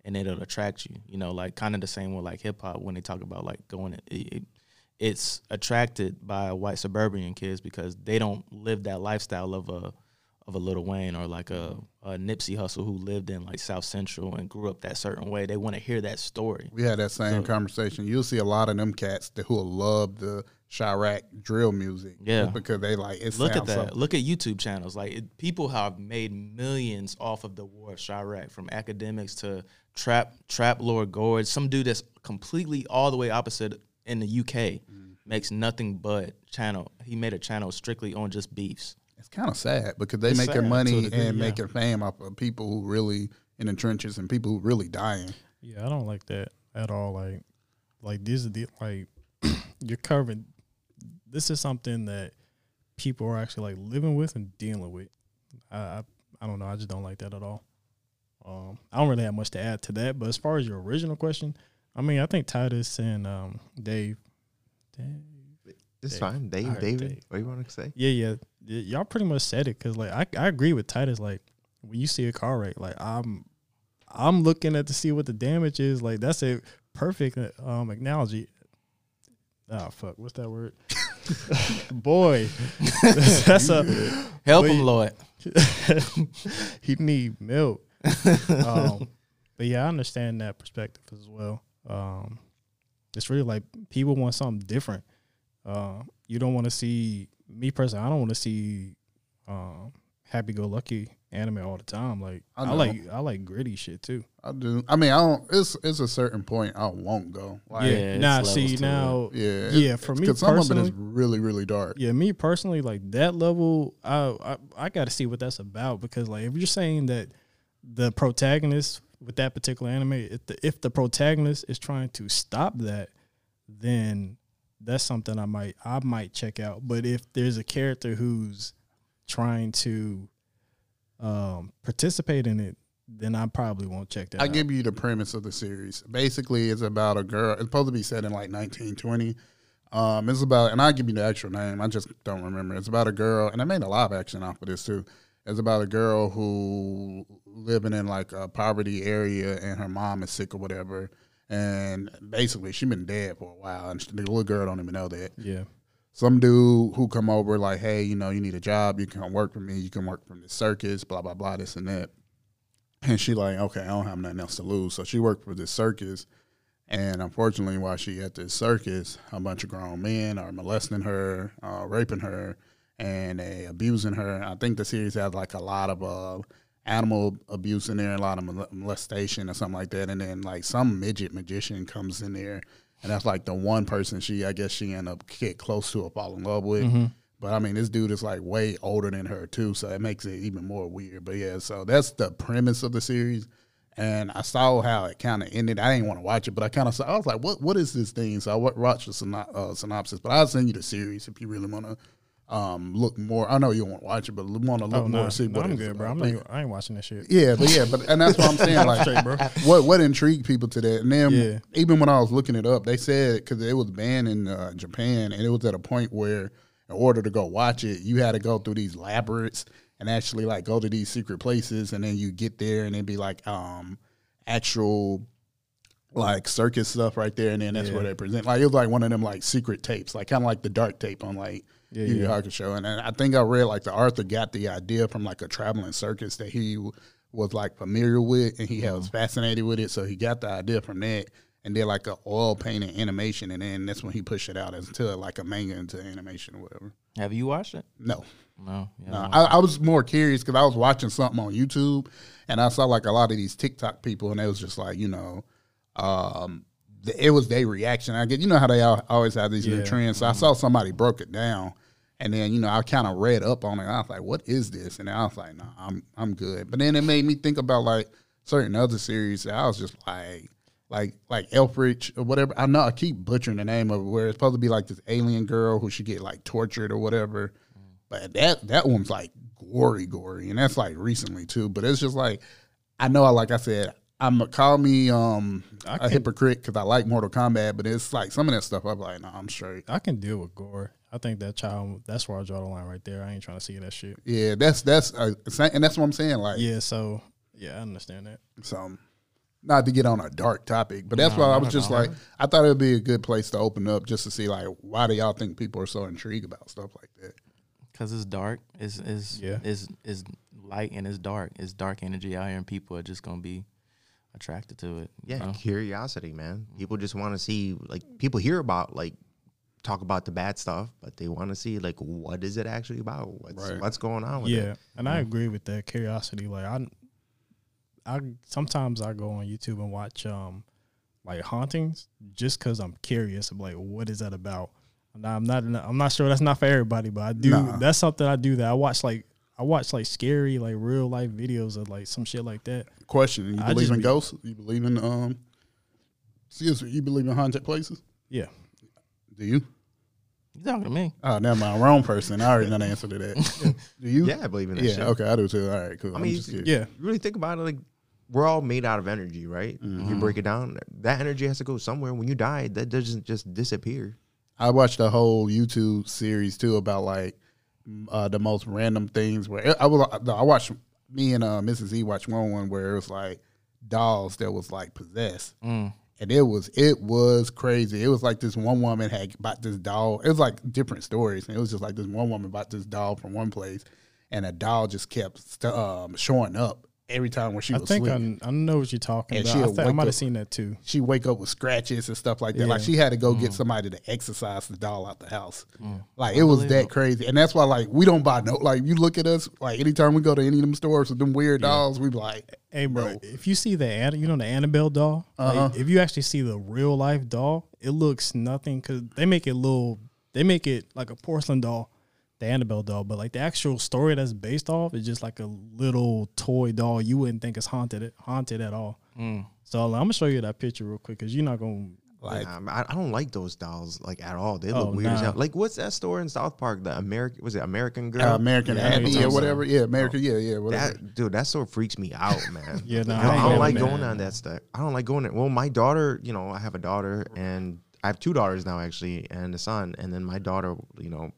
and it'll attract you. You know, like, kind of the same with, like, hip-hop when they talk about, like, going – it. It's attracted by white suburban kids because they don't live that lifestyle of a of a Lil Wayne or like a, a Nipsey Hussle who lived in like South Central and grew up that certain way. They want to hear that story. We had that same so, conversation. You'll see a lot of them cats that who love the Chirac drill music. Yeah, because they like it. Look at that. Something. Look at YouTube channels. Like it, people have made millions off of the war of Chirac, from academics to trap trap Lord Gorge. Some dude that's completely all the way opposite. In the U K, mm. makes nothing but channel. He made a channel strictly on just beefs. It's kind of sad because they it's make their money the and yeah. make their fame off of people who really in the trenches and people who really dying. Yeah, I don't like that at all. Like, like this is the, like you're covering. This is something that people are actually like living with and dealing with. I, I, I don't know. I just don't like that at all. Um, I don't really have much to add to that. But as far as your original question. I mean, I think Titus and um, Dave. Dave. It's Dave. fine. Dave, right, David, Dave. What do you want to say? Yeah, yeah. Y'all pretty much said it because, like, I, I agree with Titus. Like, when you see a car wreck, like, I'm I'm looking at to see what the damage is. Like, that's a perfect um, analogy. Oh, fuck. What's that word? Boy. that's, that's a, Help him, Lord. He need milk. Um, but, yeah, I understand that perspective as well. Um, it's really like people want something different. Uh, you don't want to see me personally. I don't want to see um, happy-go-lucky anime all the time. Like I, I like I like gritty shit too. I do. I mean, I don't. It's it's a certain point I won't go. Like, yeah. Nah. See now. It. Yeah. It, yeah. For me personally, some of it is really really dark. Yeah. Me personally, like that level, I I, I got to see what that's about because like if you're saying that the protagonist. With that particular anime, if the, if the protagonist is trying to stop that, then that's something I might I might check out. But if there's a character who's trying to um, participate in it, then I probably won't check that out. I'll give you the premise of the series. Basically, it's about a girl. It's supposed to be set in like nineteen twenty. Um, it's about, and I'll give you the actual name. I just don't remember. It's about a girl, and I made a live action off of this too. It's about a girl who living in like a poverty area, and her mom is sick or whatever, and basically she's been dead for a while, and the little girl don't even know that. Yeah. Some dude who come over like, hey, you know, you need a job, you can work for me, you can work from the circus, blah, blah, blah, this and that. And she like, okay, I don't have nothing else to lose. So she worked for this circus, and unfortunately while she at this circus, a bunch of grown men are molesting her, uh, raping her, and they abusing her. I think the series has like a lot of uh, animal abuse in there, a lot of molestation or something like that. And then like some midget magician comes in there, and that's like the one person she, I guess she ended up get close to or fall in love with. Mm-hmm. But, I mean, this dude is, like, way older than her, too, so it makes it even more weird. But, yeah, so that's the premise of the series. And I saw how it kind of ended. I didn't want to watch it, but I kind of saw I was like, what what is this thing? So I watched the syno- uh, synopsis. But I'll send you the series if you really want to um, look more. I know you don't want to watch it, but want to look oh, no, more and see no, what I'm good, bro. I'm not, I ain't watching that shit. Yeah, but, yeah, but and that's what I'm saying. Like, straight, bro. What, what intrigued people to that? And then yeah. even when I was looking it up, they said, because it was banned in uh, Japan, and it was at a point where, in order to go watch it, you had to go through these labyrinths and actually like go to these secret places, and then you get there and it'd be like um actual like circus stuff right there, and then that's yeah. where they present. Like it was like one of them like secret tapes, like kind of like the dark tape on like yeah, Yu Yu yeah. Hakusho. And, and I think I read like the author got the idea from like a traveling circus that he was like familiar with, and he mm-hmm. was fascinated with it, so he got the idea from that. And did like an oil painting animation, and then that's when he pushed it out as to like a manga into animation or whatever. Have you watched it? No, no, no. I, I was more curious because I was watching something on YouTube, and I saw like a lot of these TikTok people, and it was just like, you know, um, the, it was their reaction. I get, you know how they all, always have these yeah. new trends. So mm-hmm. I saw somebody broke it down, and then you know I kind of read up on it. And I was like, what is this? And I was like, no, nah, I'm I'm good. But then it made me think about like certain other series. I was just like. Like like Elfridge or whatever. I know I keep butchering the name of it, where it's supposed to be like this alien girl who should get like tortured or whatever. Mm. But that that one's like gory, gory, and that's like recently too. But it's just like I know, I like I said, I'm call me um I a can, hypocrite because I like Mortal Kombat, but it's like some of that stuff I'm like, no, nah, I'm straight. I can deal with gore. I think that child. That's where I draw the line right there. I ain't trying to see that shit. Yeah, that's that's a, and that's what I'm saying. Like yeah, so yeah, I understand that. So. Not to get on a dark topic, but that's no, why I was just know. like, I thought it would be a good place to open up just to see, like, why do y'all think people are so intrigued about stuff like that? Because it's dark. It's, it's, yeah. it's, it's light and it's dark. It's dark energy out here, and people are just going to be attracted to it. Yeah, know? Curiosity, man. People just want to see, like, people hear about, like, talk about the bad stuff, but they want to see, like, what is it actually about? What's, right. what's going on with yeah. it? Yeah, and I agree with that curiosity. Like, I I sometimes I go on YouTube and watch um like hauntings just because I'm curious of like what is that about. Now, I'm not I'm not sure that's not for everybody, but I do nah. that's something I do that I watch like I watch like scary like real life videos of like some shit like that. Question: You I believe in be, ghosts? You believe in um? Excuse me, you believe in haunted places? Yeah. Do you? You talking to me? Oh, never mind. Wrong person. I already know the answer to that. Do you? Yeah, I believe in that. Yeah, shit. Okay, I do too. All right, cool. I mean, I'm just you, yeah. Really think about it, like. We're all made out of energy, right? Mm-hmm. You break it down, that energy has to go somewhere. When you die, that doesn't just disappear. I watched a whole YouTube series, too, about, like, uh, the most random things. Where I, was, I watched, me and uh, Missus E watched one one where it was, like, dolls that was, like, possessed. Mm. And it was, it was crazy. It was like this one woman had bought this doll. It was, like, different stories. And it was just like this one woman bought this doll from one place, and a doll just kept st- um, showing up. Every time when she I was think sleeping. I, I know what you're talking and about. I, th- I might have seen that too. She wake up with scratches and stuff like that. Yeah. Like she had to go mm. get somebody to exercise the doll out the house. Mm. Like it was that crazy. And that's why like we don't buy no, like you look at us, like anytime we go to any of them stores with them weird yeah. dolls, we be like, hey bro, bro, if you see the, you know, the Annabelle doll, uh-huh. like, if you actually see the real life doll, it looks nothing. Cause they make it little, they make it like a porcelain doll. The Annabelle doll, but like the actual story that's based off is just like a little toy doll you wouldn't think is haunted haunted at all. Mm. So like, I'm gonna show you that picture real quick because you're not gonna like. Nah, I, I don't like those dolls like at all. They look oh, weird nah. as hell. Like what's that store in South Park? The American was it American Girl, uh, American yeah, Abbey or whatever? Yeah, America. Oh. Yeah, yeah. Whatever. That, dude, that store freaks me out, man. yeah, nah, I, I don't like man. going on that stuff. I don't like going there. Well, my daughter, you know, I have a daughter and I have two daughters now actually and a son, and then my daughter, you know.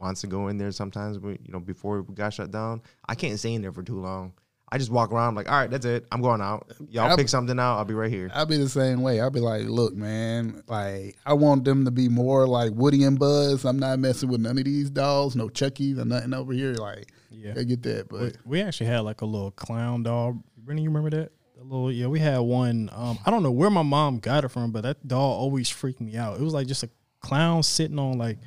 wants to go in there sometimes, you know, before we got shut down, I can't stay in there for too long. I just walk around, I'm like, all right, that's it. I'm going out. Y'all I'll pick be, something out. I'll be right here. I'll be the same way. I'll be like, look, man, like I want them to be more like Woody and Buzz. I'm not messing with none of these dolls, no Chuckies or nothing over here. Like, yeah, I get that. But we, we actually had like a little clown doll. Brittany, you remember that? A little, yeah, we had one. Um, I don't know where my mom got it from, but that doll always freaked me out. It was like just a clown sitting on like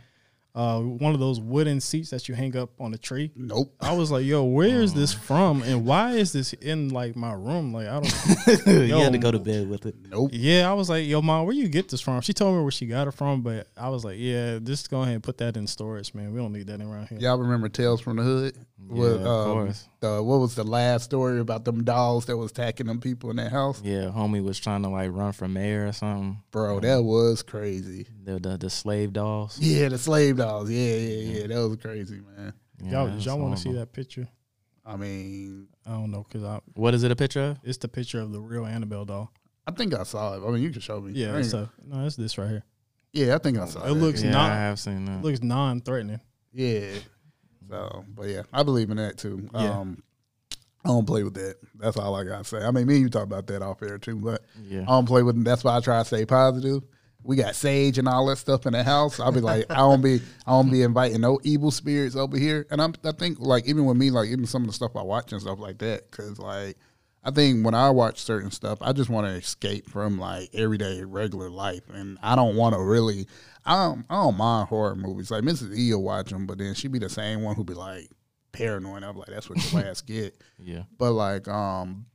uh, one of those wooden seats that you hang up on a tree. Nope. I was like, yo, where is this from? And why is this in like my room? Like, I don't know. You had to go to bed with it. Nope. Yeah, I was like, yo, mom, where you get this from? She told me where she got it from, but I was like, yeah, just go ahead and put that in storage, man. We don't need that in around here. Y'all remember Tales from the Hood? Yeah, with, um, of course. The, what was the last story about them dolls that was attacking them people in that house? Yeah, homie was trying to like run for mayor or something. Bro, that was crazy. The the, the slave dolls. Yeah, the slave dolls. Yeah, yeah, yeah. That was crazy, man. Yeah, y'all, did y'all want to see that picture? I mean, I don't know, cause I. What is it a picture of? It's the picture of the real Annabelle doll. I think I saw it. I mean, you can show me. Yeah, it's a, no, it's this right here. Yeah, I think I saw it. It looks yeah, non. I have seen that. It looks non-threatening. Yeah. So, but yeah, I believe in that too. Yeah. Um, I don't play with that. That's all I gotta say. I mean, me and you talk about that off air too, but yeah. I don't play with them. That's why I try to stay positive. We got sage and all that stuff in the house. I'll be like, I don't be, I don't be inviting no evil spirits over here. And I'm, I think like even with me, like even some of the stuff I watch and stuff like that, because like I think when I watch certain stuff, I just want to escape from like everyday regular life, and I don't want to really. I don't, I don't mind horror movies. Like, Missus E will watch them, but then she be the same one who be, like, paranoid. I'm like, that's what your ass get. Yeah. But, like, um,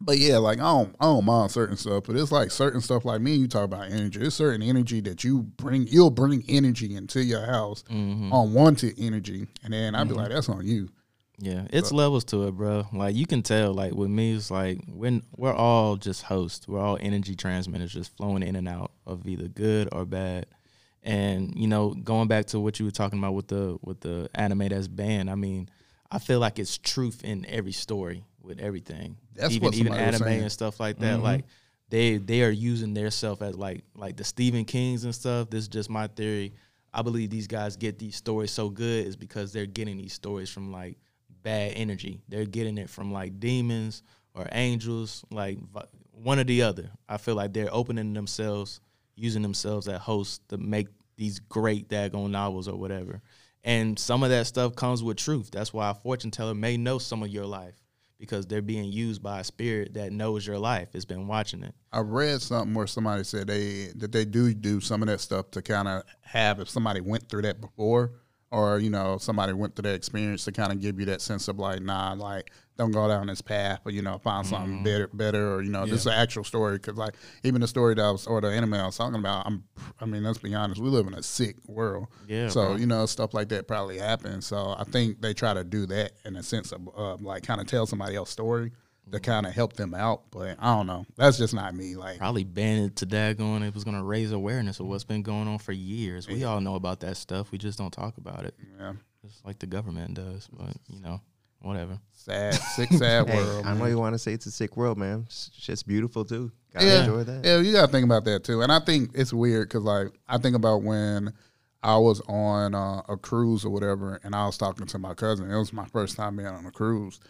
but, yeah, like, I don't, I don't mind certain stuff, but it's, like, certain stuff, like me and you talk about energy. It's certain energy that you bring, you'll bring energy into your house, mm-hmm. unwanted energy, and then I'd be mm-hmm. like, that's on you. Yeah, it's so. Levels to it, bro. Like, you can tell, like, with me, it's like, when we're all just hosts. We're all energy transmitters just flowing in and out of either good or bad. And, you know, going back to what you were talking about with the with the anime that's banned, I mean, I feel like it's truth in every story with everything. That's even, what even anime and stuff like that. Mm-hmm. Like they they are using their self as like like the Stephen Kings and stuff. This is just my theory. I believe these guys get these stories so good is because they're getting these stories from like bad energy. They're getting it from like demons or angels, like one or the other. I feel like they're opening themselves using themselves as hosts to make these great daggone novels or whatever. And some of that stuff comes with truth. That's why a fortune teller may know some of your life because they're being used by a spirit that knows your life, has been watching it. I read something where somebody said they that they do do some of that stuff to kind of have, if somebody went through that before or, you know, somebody went through that experience to kind of give you that sense of like, nah, like, don't go down this path, or, you know, find mm-hmm. something better, better, or, you know, yeah. this is an actual story. Because, like, even the story that I was, or the anime I was talking about, I'm, I mean, let's be honest, we live in a sick world. Yeah. So, bro. You know, stuff like that probably happens. So I think they try to do that in a sense of, uh, like, kind of tell somebody else's story mm-hmm. to kind of help them out. But I don't know. That's just not me. Like, probably banned it to daggone. It was going to raise awareness of what's been going on for years. We yeah. all know about that stuff. We just don't talk about it. Yeah. Just like the government does. But, you know. Whatever. Sad, sick, sad hey, world. I know you want to say it's a sick world, man. Shit's beautiful, too. Gotta yeah. enjoy that. Yeah, you got to think about that, too. And I think it's weird because, like, I think about when I was on uh, a cruise or whatever, and I was talking to my cousin. It was my first time being on a cruise.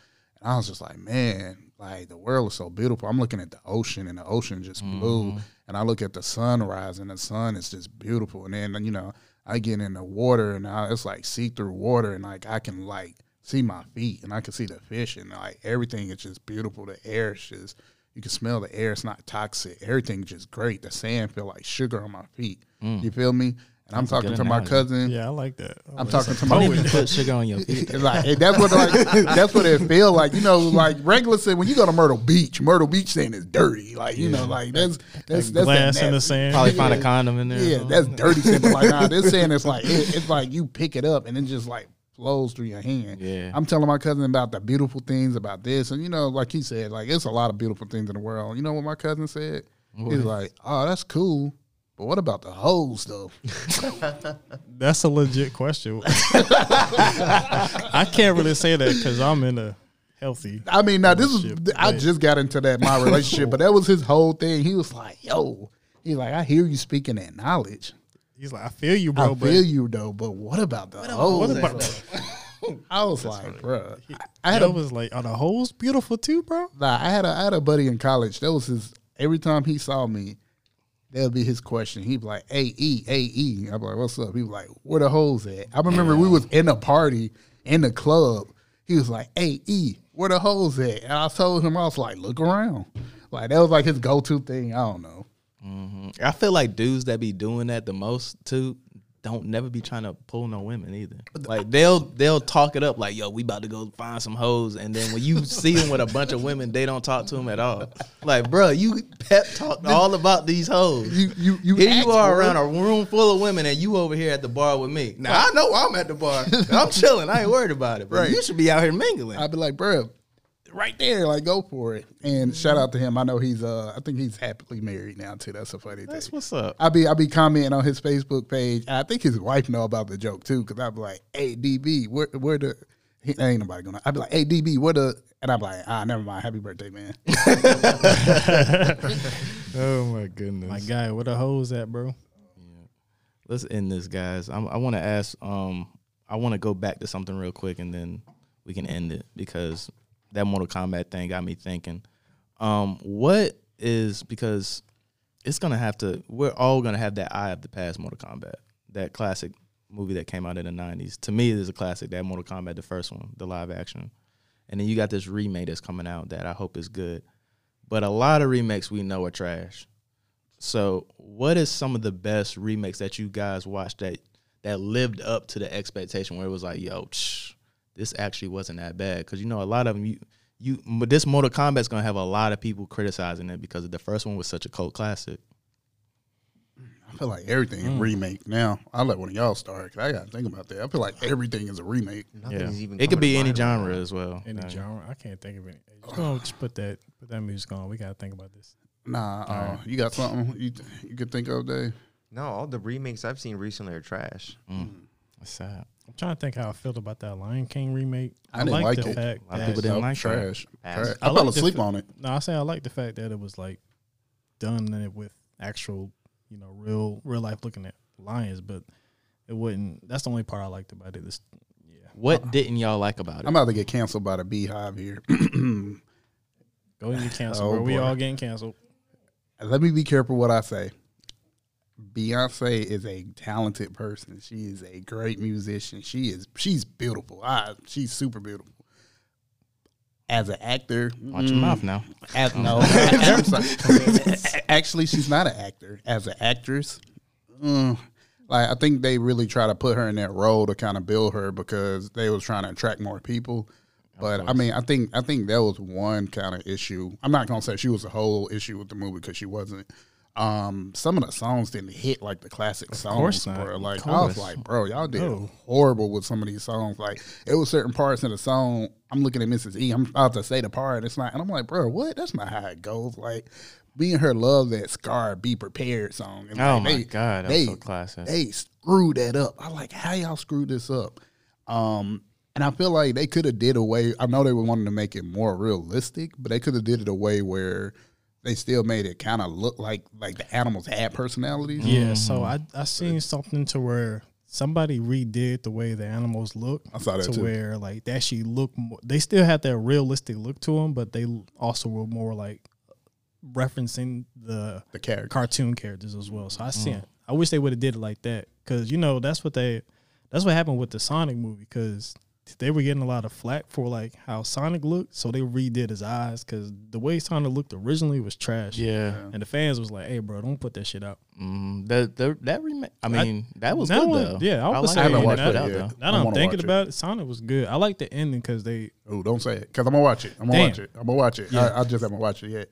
And I was just like, man, like, the world is so beautiful. I'm looking at the ocean, and the ocean just mm-hmm. blue. And I look at the sunrise, and the sun is just beautiful. And then, you know, I get in the water, and I, it's, like, see-through water. And, like, I can, like, see my feet, and I can see the fish, and like everything is just beautiful. The air is just, you can smell the air. It's not toxic. Everything's just great. The sand feel like sugar on my feet. Mm. You feel me? And that's I'm talking to analogy. My cousin. Yeah, I like that. Oh, I'm talking to my cousin. Put sugar on your feet. Like, hey, that's what like, that's what it feel like. You know, like regular sand. When you go to Myrtle Beach, Myrtle Beach sand is dirty. Like you yeah. know, like that's that's like that's glass that in the sand. Probably yeah. find a condom in there. Yeah, yeah that's dirty sand. But like nah, this sand is like it, it's like you pick it up and it's just like. Flows through your hand. Yeah. I'm telling my cousin about the beautiful things about this. And, you know, like he said, like, it's a lot of beautiful things in the world. You know what my cousin said? What? He's like, oh, that's cool. But what about the whole stuff? That's a legit question. I can't really say that because I'm in a healthy I mean, now this is, I just got into that, my relationship, but that was his whole thing. He was like, yo, he's like, I hear you speaking that knowledge. He's like, I feel you, bro. I but feel you, though. But what about the hoes? I was That's like, funny. bro. He, I had a, was like, are the hoes beautiful too, bro? Nah, I had a I had a buddy in college. That was his. Every time he saw me, that would be his question. He'd be like, "Hey, E, hey, E." I'm like, "What's up?" He was like, "Where the hoes at?" I remember we was in a party in the club. He was like, "Hey, E, where the hoes at?" And I told him, I was like, "Look around." Like that was like his go-to thing. I don't know. Mm-hmm. I feel like dudes that be doing that the most too don't never be trying to pull no women either. Like they'll they'll talk it up like, "Yo, we about to go find some hoes," and then when you see them with a bunch of women, they don't talk to them at all. Like, bro, you pep talked all about these hoes. You you you here you are around a room full of women, and you over here at the bar with me. Now I know I'm at the bar. I'm chilling. I ain't worried about it. Bro, right. You should be out here mingling. I'd be like, bro, right there, like go for it. And shout out to him. I know he's uh I think he's happily married now too. That's a funny thing. That's what's up. I be I be commenting on his Facebook page. I think his wife know about the joke too, because I'd be like, "Hey D B, where where the he, ain't nobody gonna I'd be like, "Hey D B, where the," and I'm like, "Ah, never mind. Happy birthday, man." Oh my goodness. My guy, where the hoes at, bro? Yeah. Let's end this, guys. I'm, I wanna ask um I wanna go back to something real quick and then we can end it, because that Mortal Kombat thing got me thinking. Um, what is, because it's going to have to, we're all going to have that eye of the past Mortal Kombat, that classic movie that came out in the nineties. To me, it is a classic, that Mortal Kombat, the first one, the live action. And then you got this remake that's coming out that I hope is good. But a lot of remakes we know are trash. So what is some of the best remakes that you guys watched that, that lived up to the expectation where it was like, yo, shh. This actually wasn't that bad? Because, you know, a lot of them, you, you, but this Mortal Kombat's going to have a lot of people criticizing it because the first one was such a cult classic. I feel like everything mm. is remake now. I'll let one of y'all start because I got to think about that. I feel like everything is a remake. Nothing's yeah. even it could be any genre as well. Any yeah. genre? I can't think of any. Just, oh, just put that, put that music on. We got to think about this. Nah, uh, right. You got something you, you could think of, Dave? No, all the remakes I've seen recently are trash. Mm. Mm. That's sad. I'm trying to think how I felt about that Lion King remake. I, I didn't like, like the it. fact a lot that of people didn't like trash. That. trash. I, I fell asleep on it. No, I say I like the fact that it was like done with actual, you know, real real life looking at lions, but it wouldn't. That's the only part I liked about it. This, yeah. What uh-uh. didn't y'all like about it? I'm about to get canceled by the Beehive here. Go ahead and get canceled. Oh, bro. We all getting canceled. Let me be careful what I say. Beyonce is a talented person. She is a great musician. She is she's beautiful. I, she's super beautiful. As an actor, watch mm, your mouth now. As, no, actually, she's not an actor. As an actress, mm, like I think they really try to put her in that role to kind of build her because they was trying to attract more people. But I mean, I think I think that was one kind of issue. I'm not gonna say she was a whole issue with the movie because she wasn't. Um, some of the songs didn't hit like the classic songs, bro. Like I was like, bro, y'all did no. horrible with some of these songs. Like it was certain parts in the song. I'm looking at Missus E. I'm about to say the part. It's not, and I'm like, bro, what? That's not how it goes. Like me and her love that Scar Be Prepared song. And oh like, my they, god, that's so classic. They screwed that up. I like how y'all screwed this up. Um, and I feel like they could have did a way. I know they were wanting to make it more realistic, but they could have did it a way where they still made it kind of look like like the animals had personalities. Yeah, so I I seen something to where somebody redid the way the animals look. I saw that to too. Where like they actually look more, they still had that realistic look to them, but they also were more like referencing the the characters. cartoon characters as well. So I seen. Mm. I wish they would have did it like that because you know that's what they that's what happened with the Sonic movie because they were getting a lot of flack for like how Sonic looked, so they redid his eyes because the way Sonic looked originally was trash. Yeah, and the fans was like, "Hey, bro, don't put that shit out." Mm, that that, that remake, I mean, I, that was that good one, though. Yeah, I, I, like I haven't watched that. Now that I'm, I'm thinking about it, Sonic was good. I like the ending because they. Oh, don't say it because I'm gonna watch it. I'm gonna Damn. watch it. I'm gonna watch it. Yeah. I, I just haven't watched it yet.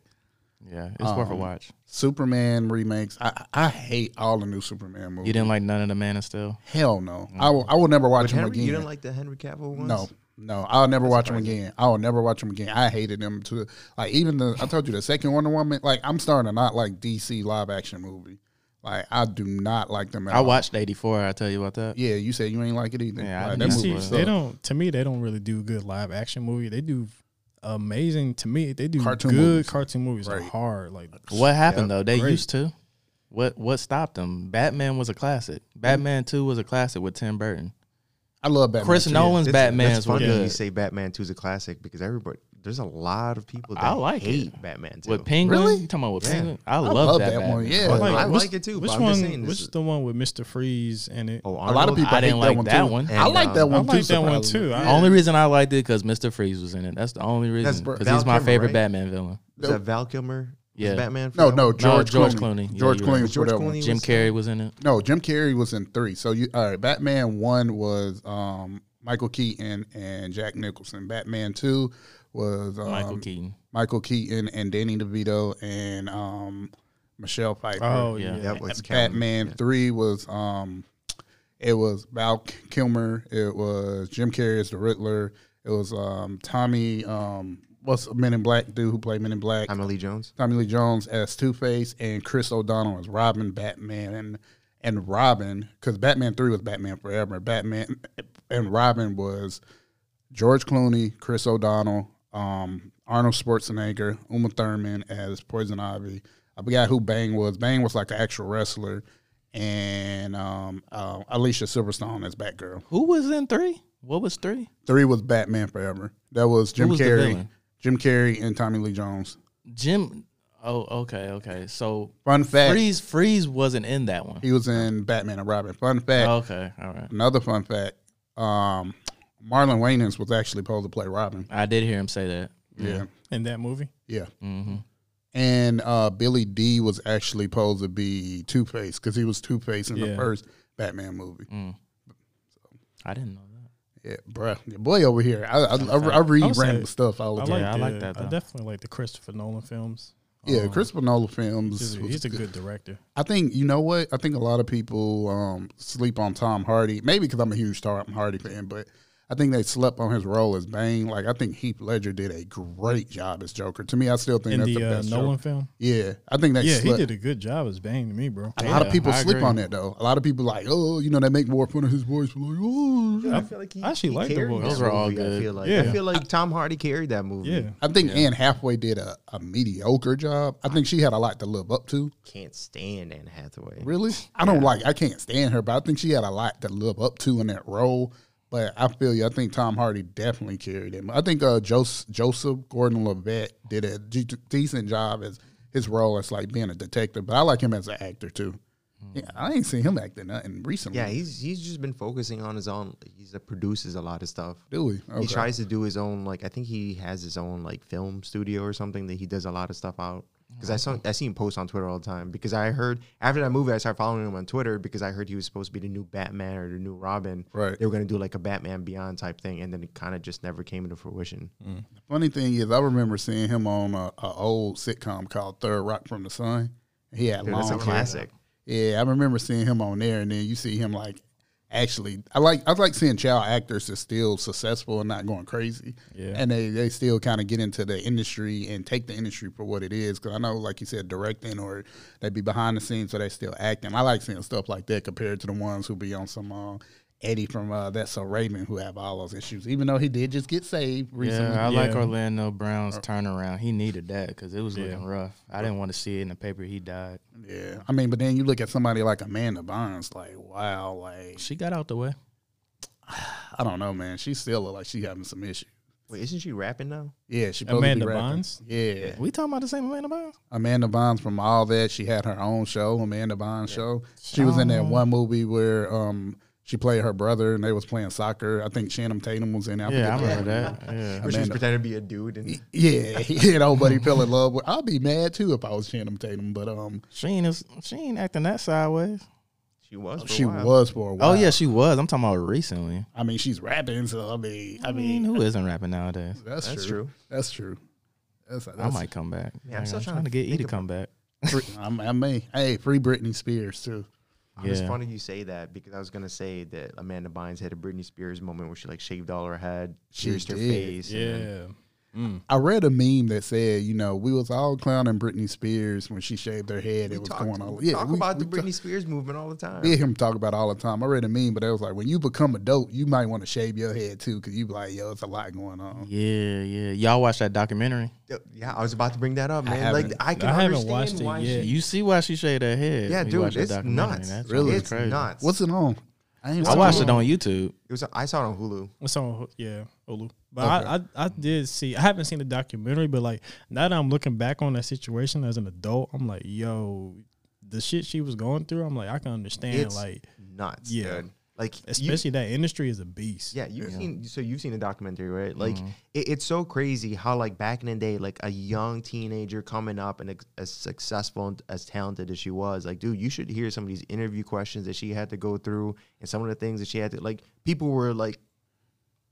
Yeah, it's um, worth a watch. Superman remakes. I, I hate all the new Superman movies. You didn't like none of the Man of Steel? Hell no. Mm-hmm. I will I will never watch him again. You didn't like the Henry Cavill ones? No, no. I'll never That's watch him again. I will never watch him again. I hated them too. Like even the I told you the second Wonder Woman. Like I'm starting to not like D C live action movie. Like I do not like them. At I all. watched eighty-four. I tell you about that. Yeah, you said you ain't like it either. Yeah, like, that movie they don't. To me, they don't really do good live action movie. They do. Amazing to me. They do cartoon good movies. cartoon movies. Right. Are hard. Like what happened yeah, though? They great. used to. What what stopped him? Batman was a classic. Batman two was a classic with Tim Burton. I love Batman. Chris two. Nolan's it's, Batman's it's funny were good. You say Batman two is a classic because everybody there's a lot of people that I like hate it. Batman two. With Penguin, really? You talking about with yeah. Penguin? I, I love, love that, that one. Yeah, I like, I like it too. Which one? Which is the one with Mister Freeze and it? Oh, a lot of people I didn't like that one. I like that one. I like that one too. The only reason I liked it because Mister Freeze was in it. That's the only reason. Because he's my favorite Batman villain. Is that Val Kilmer? Yeah, Batman. No, no, George, no, George Clooney. Clooney. George yeah, Clooney. Right. George Clooney. Jim Carrey was in it. No, Jim Carrey was in three. So you, all right? Batman one was um, Michael Keaton and Jack Nicholson. Batman two was um, Michael Keaton, Michael Keaton and Danny DeVito and um, Michelle Pfeiffer. Oh yeah, yeah. That was Batman yeah. three was um, it was Val Kilmer. It was Jim Carrey as the Riddler. It was um, Tommy. Um, What's a Men in Black dude who played Men in Black? Tommy Lee Jones. Tommy Lee Jones as Two-Face and Chris O'Donnell as Robin, Batman, and and Robin, because Batman three was Batman Forever. Batman and Robin was George Clooney, Chris O'Donnell, um, Arnold Schwarzenegger, Uma Thurman as Poison Ivy. I forgot who Bang was. Bang was like an actual wrestler. And um, uh, Alicia Silverstone as Batgirl. Who was in three? What was three? Three was Batman Forever. That was Jim was Carrey. Jim Carrey and Tommy Lee Jones. Jim, oh, okay, okay. So, fun fact, Freeze, Freeze wasn't in that one. He was in Batman and Robin. Fun fact. Oh, okay, all right. Another fun fact. Um, Marlon Wayans was actually supposed to play Robin. I did hear him say that. Yeah, yeah. In that movie. Yeah. Mm-hmm. And uh, Billy Dee was actually supposed to be Two-Face because he was Two-Face in yeah. the first Batman movie. Mm. So. I didn't know. Yeah, bruh. Your boy over here. I I, I, I read random stuff all the time. I like that. I definitely like the Christopher Nolan films. Yeah, um, Christopher Nolan films. He's a, he's a good director. I think, you know what? I think a lot of people um, sleep on Tom Hardy. Maybe because I'm a huge Tom Hardy fan, but I think they slept on his role as Bane. Like, I think Heath Ledger did a great job as Joker. To me, I still think in that's the, the best uh, Nolan Joker. film? Yeah. I think they Yeah, slept. He did a good job as Bane to me, bro. A yeah, lot of people I sleep agree. on that, though. A lot of people like, oh, you know, they make more fun of his voice. Like, oh. Yeah, I feel like he, I actually like the voice. Those are all good. I feel like, yeah. I feel like Tom Hardy carried that movie. Yeah. I think yeah. Anne Hathaway did a, a mediocre job. I think she had a lot to live up to. Can't stand Anne Hathaway. Really? I don't yeah. like, I can't stand her, but I think she had a lot to live up to in that role. But I feel you. I think Tom Hardy definitely carried him. I think uh, Joseph, Joseph Gordon-Levitt did a d decent job as his role as like being a detective. But I like him as an actor too. Mm. Yeah, I ain't seen him acting nothing recently. Yeah, he's he's just been focusing on his own. He produces a lot of stuff. Do we? Okay. He tries to do his own. Like I think he has his own like film studio or something that he does a lot of stuff out. Because I saw I see him post on Twitter all the time. Because I heard after that movie, I started following him on Twitter because I heard he was supposed to be the new Batman or the new Robin. Right. They were going to do like a Batman Beyond type thing, and then it kind of just never came into fruition. Mm. The funny thing is, I remember seeing him on a, a old sitcom called Third Rock from the Sun. He had Dude, long that's a hair. classic. Yeah, I remember seeing him on there, and then you see him like actually. I like I like seeing child actors that's still successful and not going crazy. Yeah, and they they still kind of get into the industry and take the industry for what it is. Because I know, like you said, directing or they be behind the scenes, so they still acting. I like seeing stuff like that compared to the ones who be on some uh, Eddie from uh, That's So Raven who have all those issues. Even though he did just get saved recently. Yeah, I yeah. like Orlando Brown's turnaround. He needed that because it was yeah. looking rough. I didn't want to see it in the paper. He died. Yeah, I mean, but then you look at somebody like Amanda Bynes, like wow, like she got out the way. I don't know, man. She still look like she having some issues. Wait, isn't she rapping now? Yeah, she probably Amanda be rapping. Bynes. Yeah, we talking about the same Amanda Bynes. Amanda Bynes from all that. She had her own show, Amanda Bynes yeah. show. She oh. was in that one movie where um. she played her brother, and they was playing soccer. I think Channing Tatum was in. After yeah, I remember that. Yeah. She was pretending to be a dude. And yeah, you know, but he fell in love with. I'd be mad, too, if I was Channing Tatum. But um, she ain't, is, she ain't acting that sideways. She was for she a while. She was for a while. Oh, yeah, she was. I'm talking about recently. I mean, she's rapping, so I mean. I, I mean, mean, who isn't rapping nowadays? That's, that's true. true. That's true. That's, that's, I might come back. Yeah, I'm, I'm still trying, trying to get E to come back. Free, I may. Hey, free Britney Spears, too. Yeah. It's funny you say that because I was gonna say that Amanda Bynes had a Britney Spears moment where she like shaved all her head, pierced her face. Yeah, Mm. I read a meme that said, you know, we was all clowning Britney Spears when she shaved her head. We it was talked, going all we yeah, talk we, about we the Britney Spears movement all the time. We hear him talk about it all the time. I read a meme, but it was like, when you become adult, you might want to shave your head too, because you be like, yo, it's a lot going on. Yeah, yeah. Y'all watch that documentary? Yeah, I was about to bring that up, man. I like I can I understand watched why it yet. She, you see why she shaved her head. Yeah, dude, it's nuts. That's really it's crazy. Nuts. What's it on? I, I watched it on YouTube. It was I saw it on Hulu. It's on yeah, Hulu. But okay. I, I I did see. I haven't seen the documentary, but like now that I'm looking back on that situation as an adult, I'm like, yo, the shit she was going through, I'm like, I can understand. It's like nuts, yeah. Dude. Like especially you, that industry is a beast. Yeah, you've yeah. seen. So you've seen the documentary, right? Like mm-hmm. it, it's so crazy how like back in the day, like a young teenager coming up and as successful and as talented as she was, like dude, you should hear some of these interview questions that she had to go through and some of the things that she had to like. People were like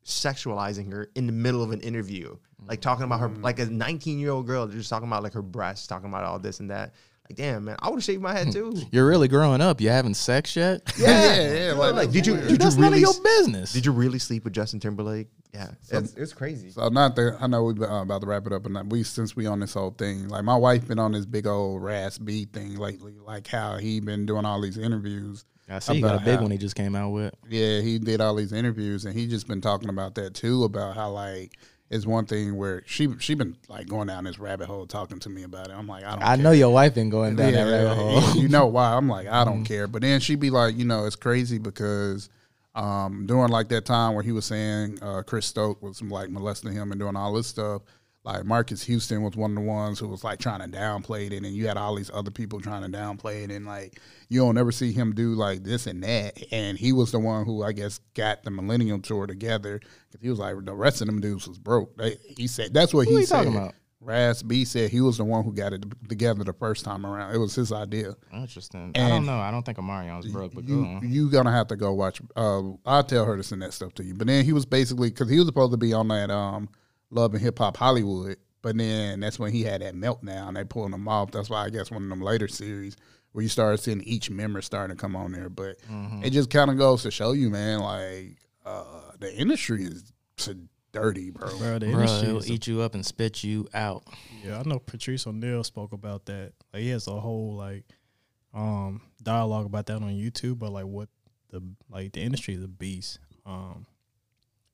sexualizing her in the middle of an interview, like talking about her like a nineteen year old girl. They're just talking about like her breasts, talking about all this and that. Damn, man, I would have shaved my head too. You're really growing up. You having sex yet? Yeah, yeah, yeah. Like, like, did you? Did dude, that's you really, none of your business. Did you really sleep with Justin Timberlake? Yeah, so, it's, it's crazy. So not that I know we're uh, about to wrap it up, and we since we on this whole thing, like my wife been on this big old raspy thing lately, like how he been doing all these interviews. I see he got a big how, one he just came out with. Yeah, he did all these interviews, and he just been talking about that too, about how like. Is one thing where she she been like going down this rabbit hole talking to me about it. I'm like, I don't I care. Know your wife been going down yeah, that rabbit hole. You know why? I'm like, I don't mm. care. But then she be like, you know, it's crazy because um, during like that time where he was saying uh, Chris Stoke was like molesting him and doing all this stuff, like Marcus Houston was one of the ones who was like trying to downplay it, and then you had all these other people trying to downplay it, and like you don't ever see him do like this and that. And he was the one who I guess got the Millennium Tour together because he was like the rest of them dudes was broke. They, he said that's what who he said. Talking about? Raz B said he was the one who got it together the first time around. It was his idea. Interesting. And I don't know. I don't think Omarion's broke, but you, go on. You're going to have to go watch. Uh, I'll tell her to send that stuff to you. But then he was basically because he was supposed to be on that um. Love and Hip Hop Hollywood, but then that's when he had that meltdown. They pulling him off. That's why I guess one of them later series where you started seeing each member starting to come on there. But mm-hmm. it just kind of goes to show you, man, like uh, the industry is dirty, bro. Bro, the bro, industry will eat you up and spit you out. Yeah, I know Patrice O'Neal spoke about that. Like, he has a whole like um, dialogue about that on YouTube. But like what the like the industry is a beast. Um,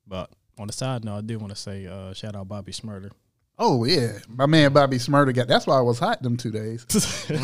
but. On the side note, I did want to say uh, shout out Bobby Smurder. Oh, yeah. My man Bobby Smurder got – that's why I was hot them two days. That's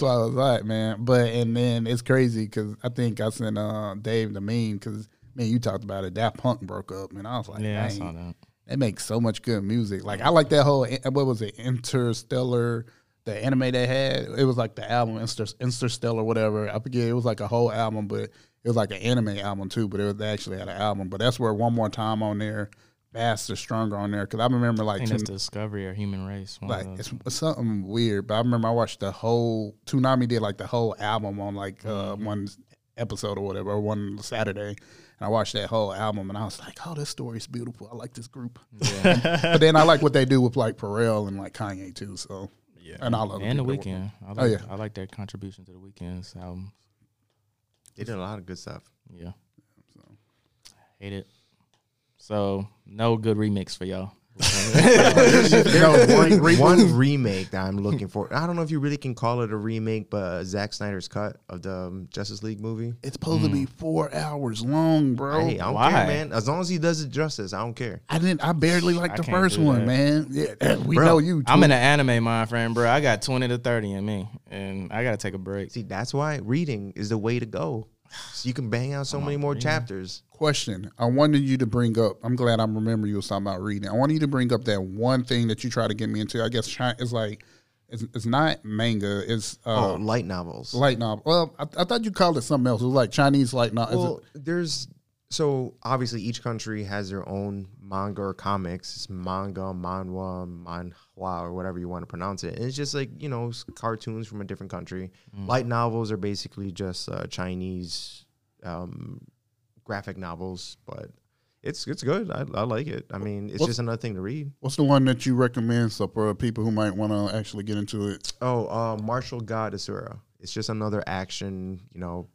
why I was hot, man. But and then it's crazy because I think I sent uh, Dave the meme because, man, you talked about it. That punk broke up, and I was like, yeah, dang, I saw that. They make so much good music. Like, I like that whole – what was it, Interstellar – the anime they had, it was like the album Interstellar, whatever. I forget. It was like a whole album, but it was like an anime album too. But it was actually had an album. But that's where One More Time on there, Faster, Stronger on there. Because I remember like I think that's Discovery or Human Race. Like it's, it's something weird. But I remember I watched the whole Toonami did like the whole album on like uh, mm-hmm. one episode or whatever, or one Saturday. And I watched that whole album, and I was like, oh, this story's beautiful. I like this group. Yeah. But then I like what they do with like Pharrell and like Kanye too. So. Yeah. And, all and the Weeknd. I like, oh, yeah. I like their contribution to the Weeknd's albums. They did a lot of good stuff. Yeah. So. Hate it. So, no good remix for y'all. No, one, re one remake that I'm looking for. I don't know if you really can call it a remake, but Zack Snyder's cut of the um, Justice League movie. It's supposed mm. to be four hours long, bro. Hey, I don't Why? care, man. As long as he does it justice, I don't care. I didn't. I barely liked I the first one, man. Yeah, we bro, know you. Too. I'm in an anime mind frame, bro. I got twenty to thirty in me, and I gotta take a break. See, that's why reading is the way to go. So you can bang out so I'm many more reading. chapters. Question. I wanted you to bring up, I'm glad I remember you was talking about reading. I wanted you to bring up that one thing that you try to get me into. I guess it's like, it's, it's not manga. It's uh, oh, light novels. Light novels. Well, I, I thought you called it something else. It was like Chinese light novels. Well, there's, so obviously each country has their own manga or comics. It's manga, manhwa, manhwa, or whatever you want to pronounce it. And it's just like, you know, cartoons from a different country. Mm. Light novels are basically just uh, Chinese um, graphic novels, but it's it's good. I, I like it. I mean, it's what's, just another thing to read. What's the one that you recommend so for people who might want to actually get into it? Oh, uh, Martial God Asura. It's just another action, you know,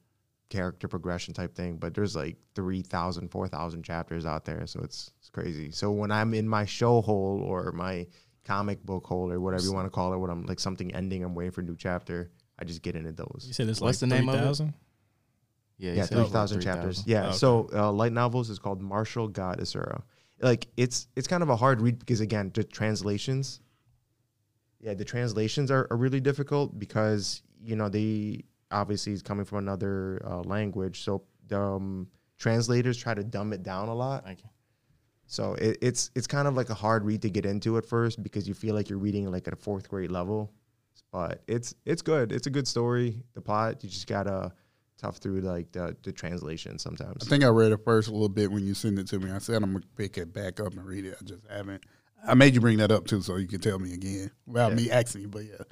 character progression type thing, but there's like three thousand, four thousand chapters out there, so it's, it's crazy. So when I'm in my show hole or my comic book hole or whatever you want to call it, when I'm like something ending, I'm waiting for a new chapter, I just get into those. You said there's like three thousand? Yeah, yeah, three thousand chapters. Yeah, oh, okay. So uh, light novels is called Martial God Isura. Like, it's it's kind of a hard read because, again, the translations, yeah, the translations are, are really difficult because, you know, they obviously is coming from another uh, language. So the um, translators try to dumb it down a lot. Okay. So it, it's it's kind of like a hard read to get into at first because you feel like you're reading like at a fourth grade level. But it's it's good. It's a good story. The plot, you just got to tough through like the, the translation sometimes. I think I read it first a little bit when you sent it to me. I said I'm going to pick it back up and read it. I just haven't. I made you bring that up too, so you can tell me again without yeah. me asking you, but yeah.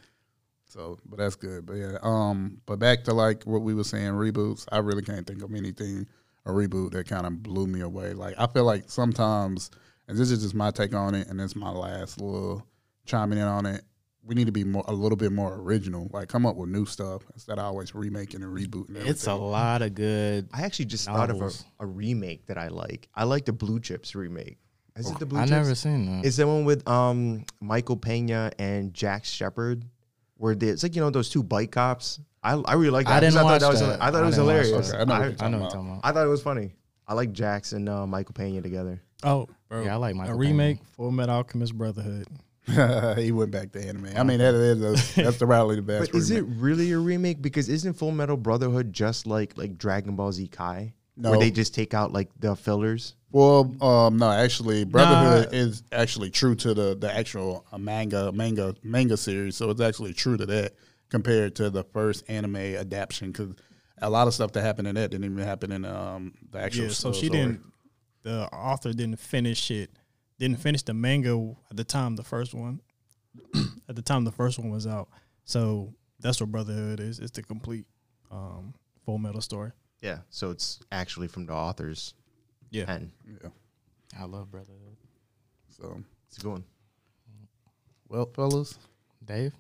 So, but that's good. But yeah, um, but back to like what we were saying, reboots. I really can't think of anything, a reboot that kind of blew me away. Like, I feel like sometimes, and this is just my take on it, and it's my last little chiming in on it, we need to be more, a little bit more original. Like, come up with new stuff instead of always remaking and rebooting. And it's a lot of good. I actually just novels. thought of a, a remake that I like. I like the Blue Chips remake. Is it the Blue Chips? I've never seen that. It's the one with um, Michael Pena and Jax Shepard, where they, it's like, you know, those two bike cops. I I really like that. I didn't I watch that. Was, that. I thought it was hilarious. Okay, I know I, what you're I, know talking about. I thought it was funny. I like Jax and uh, Michael Pena together. Oh, bro. Yeah, I like Michael. A remake, Pena. Full Metal Alchemist Brotherhood. He went back to anime. I mean, that is a, that's the probably the best. But is remake. It really a remake? Because isn't Full Metal Brotherhood just like like Dragon Ball Z Kai, no. where they just take out like the fillers? Well, um, no, actually, Brotherhood nah. is actually true to the the actual uh, manga manga manga series, so it's actually true to that compared to the first anime adaptation. Because a lot of stuff that happened in that didn't even happen in um the actual. Yeah, so she story. didn't. The author didn't finish it. Didn't finish the manga at the time the first one, at the time the first one was out. So that's what Brotherhood is. It's the complete um, Full Metal story. Yeah, so it's actually from the author's yeah. pen. Yeah, I love Brotherhood. So it's going. Well, fellas, Dave,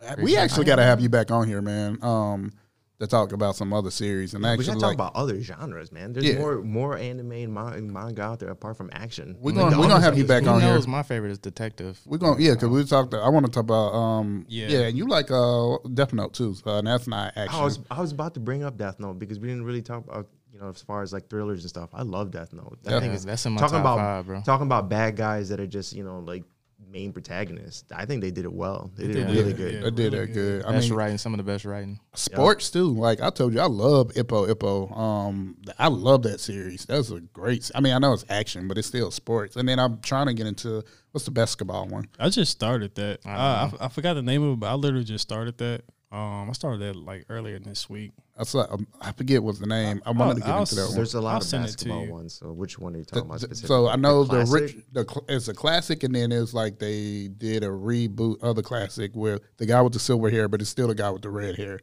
yeah. we actually got to have you back on here, man. Um, to talk about some other series and yeah, actually we gotta talk like, about other genres, man. There's yeah. more more anime and manga out there apart from action. We're like gonna we're gonna have you back on here. Who knows? My favorite is Detective. We're gonna yeah, because we talked. I want to talk about um yeah, yeah and you like uh Death Note too, so, and that's not action. I was I was about to bring up Death Note because we didn't really talk about, you know, as far as like thrillers and stuff. I love Death Note. That yeah. thing is that's in my talking top about five, bro. Talking about bad guys that are just, you know, like main protagonist. I think they did it well. They did yeah, it really yeah, good. Yeah, they did really it good. I best mean, writing, some of the best writing. Sports yep. too. Like I told you, I love Ippo Ippo. Um, I love that series. That's a great. I mean, I know it's action, but it's still sports. And then I'm trying to get into what's the basketball one. I just started that. I I, I forgot the name of it, but I literally just started that. Um, I started that like earlier this week. I like, um, I forget what's the name. I wanted I'll, to get I'll, into that one. There's a lot I'll of basketball ones. So which one are you talking the, about specifically? So I know the, the rich, the, it's a classic, and then it's like they did a reboot of the classic where the guy with the silver hair, but it's still the guy with the red hair.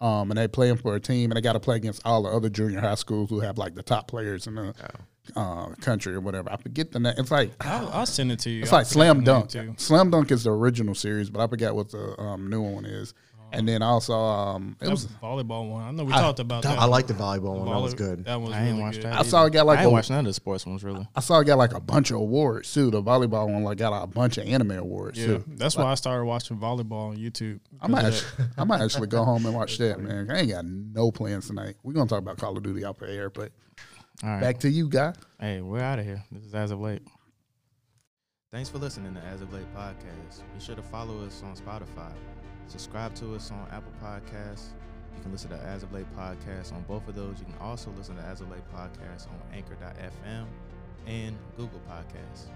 Um, and they play him for a team, and they got to play against all the other junior high schools who have like the top players in the oh. uh, country or whatever. I forget the name. It's like I'll, I'll send it to you. It's I'll like Slam Dunk. Slam Dunk is the original series, but I forgot what the um, new one is. And then also, um, it was a volleyball one. I know we I, talked about that. I like the volleyball the one. Volley, that was good. That one was I really watched that. I either. saw it got like I ain't a, watched none of the sports ones really. I saw it got like a bunch of awards too. The volleyball one like got a bunch of anime awards yeah, too. That's like, why I started watching volleyball on YouTube. I might, actually, I might actually go home and watch that, man. I ain't got no plans tonight. We're gonna talk about Call of Duty out the air, but all right. Back to you, guy. Hey, we're out of here. This is As of Late. Thanks for listening to As of Late podcast. Be sure to follow us on Spotify. Subscribe to us on Apple Podcasts. You can listen to As of Late Podcasts on both of those. You can also listen to As of Late Podcasts on anchor dot f m and Google Podcasts.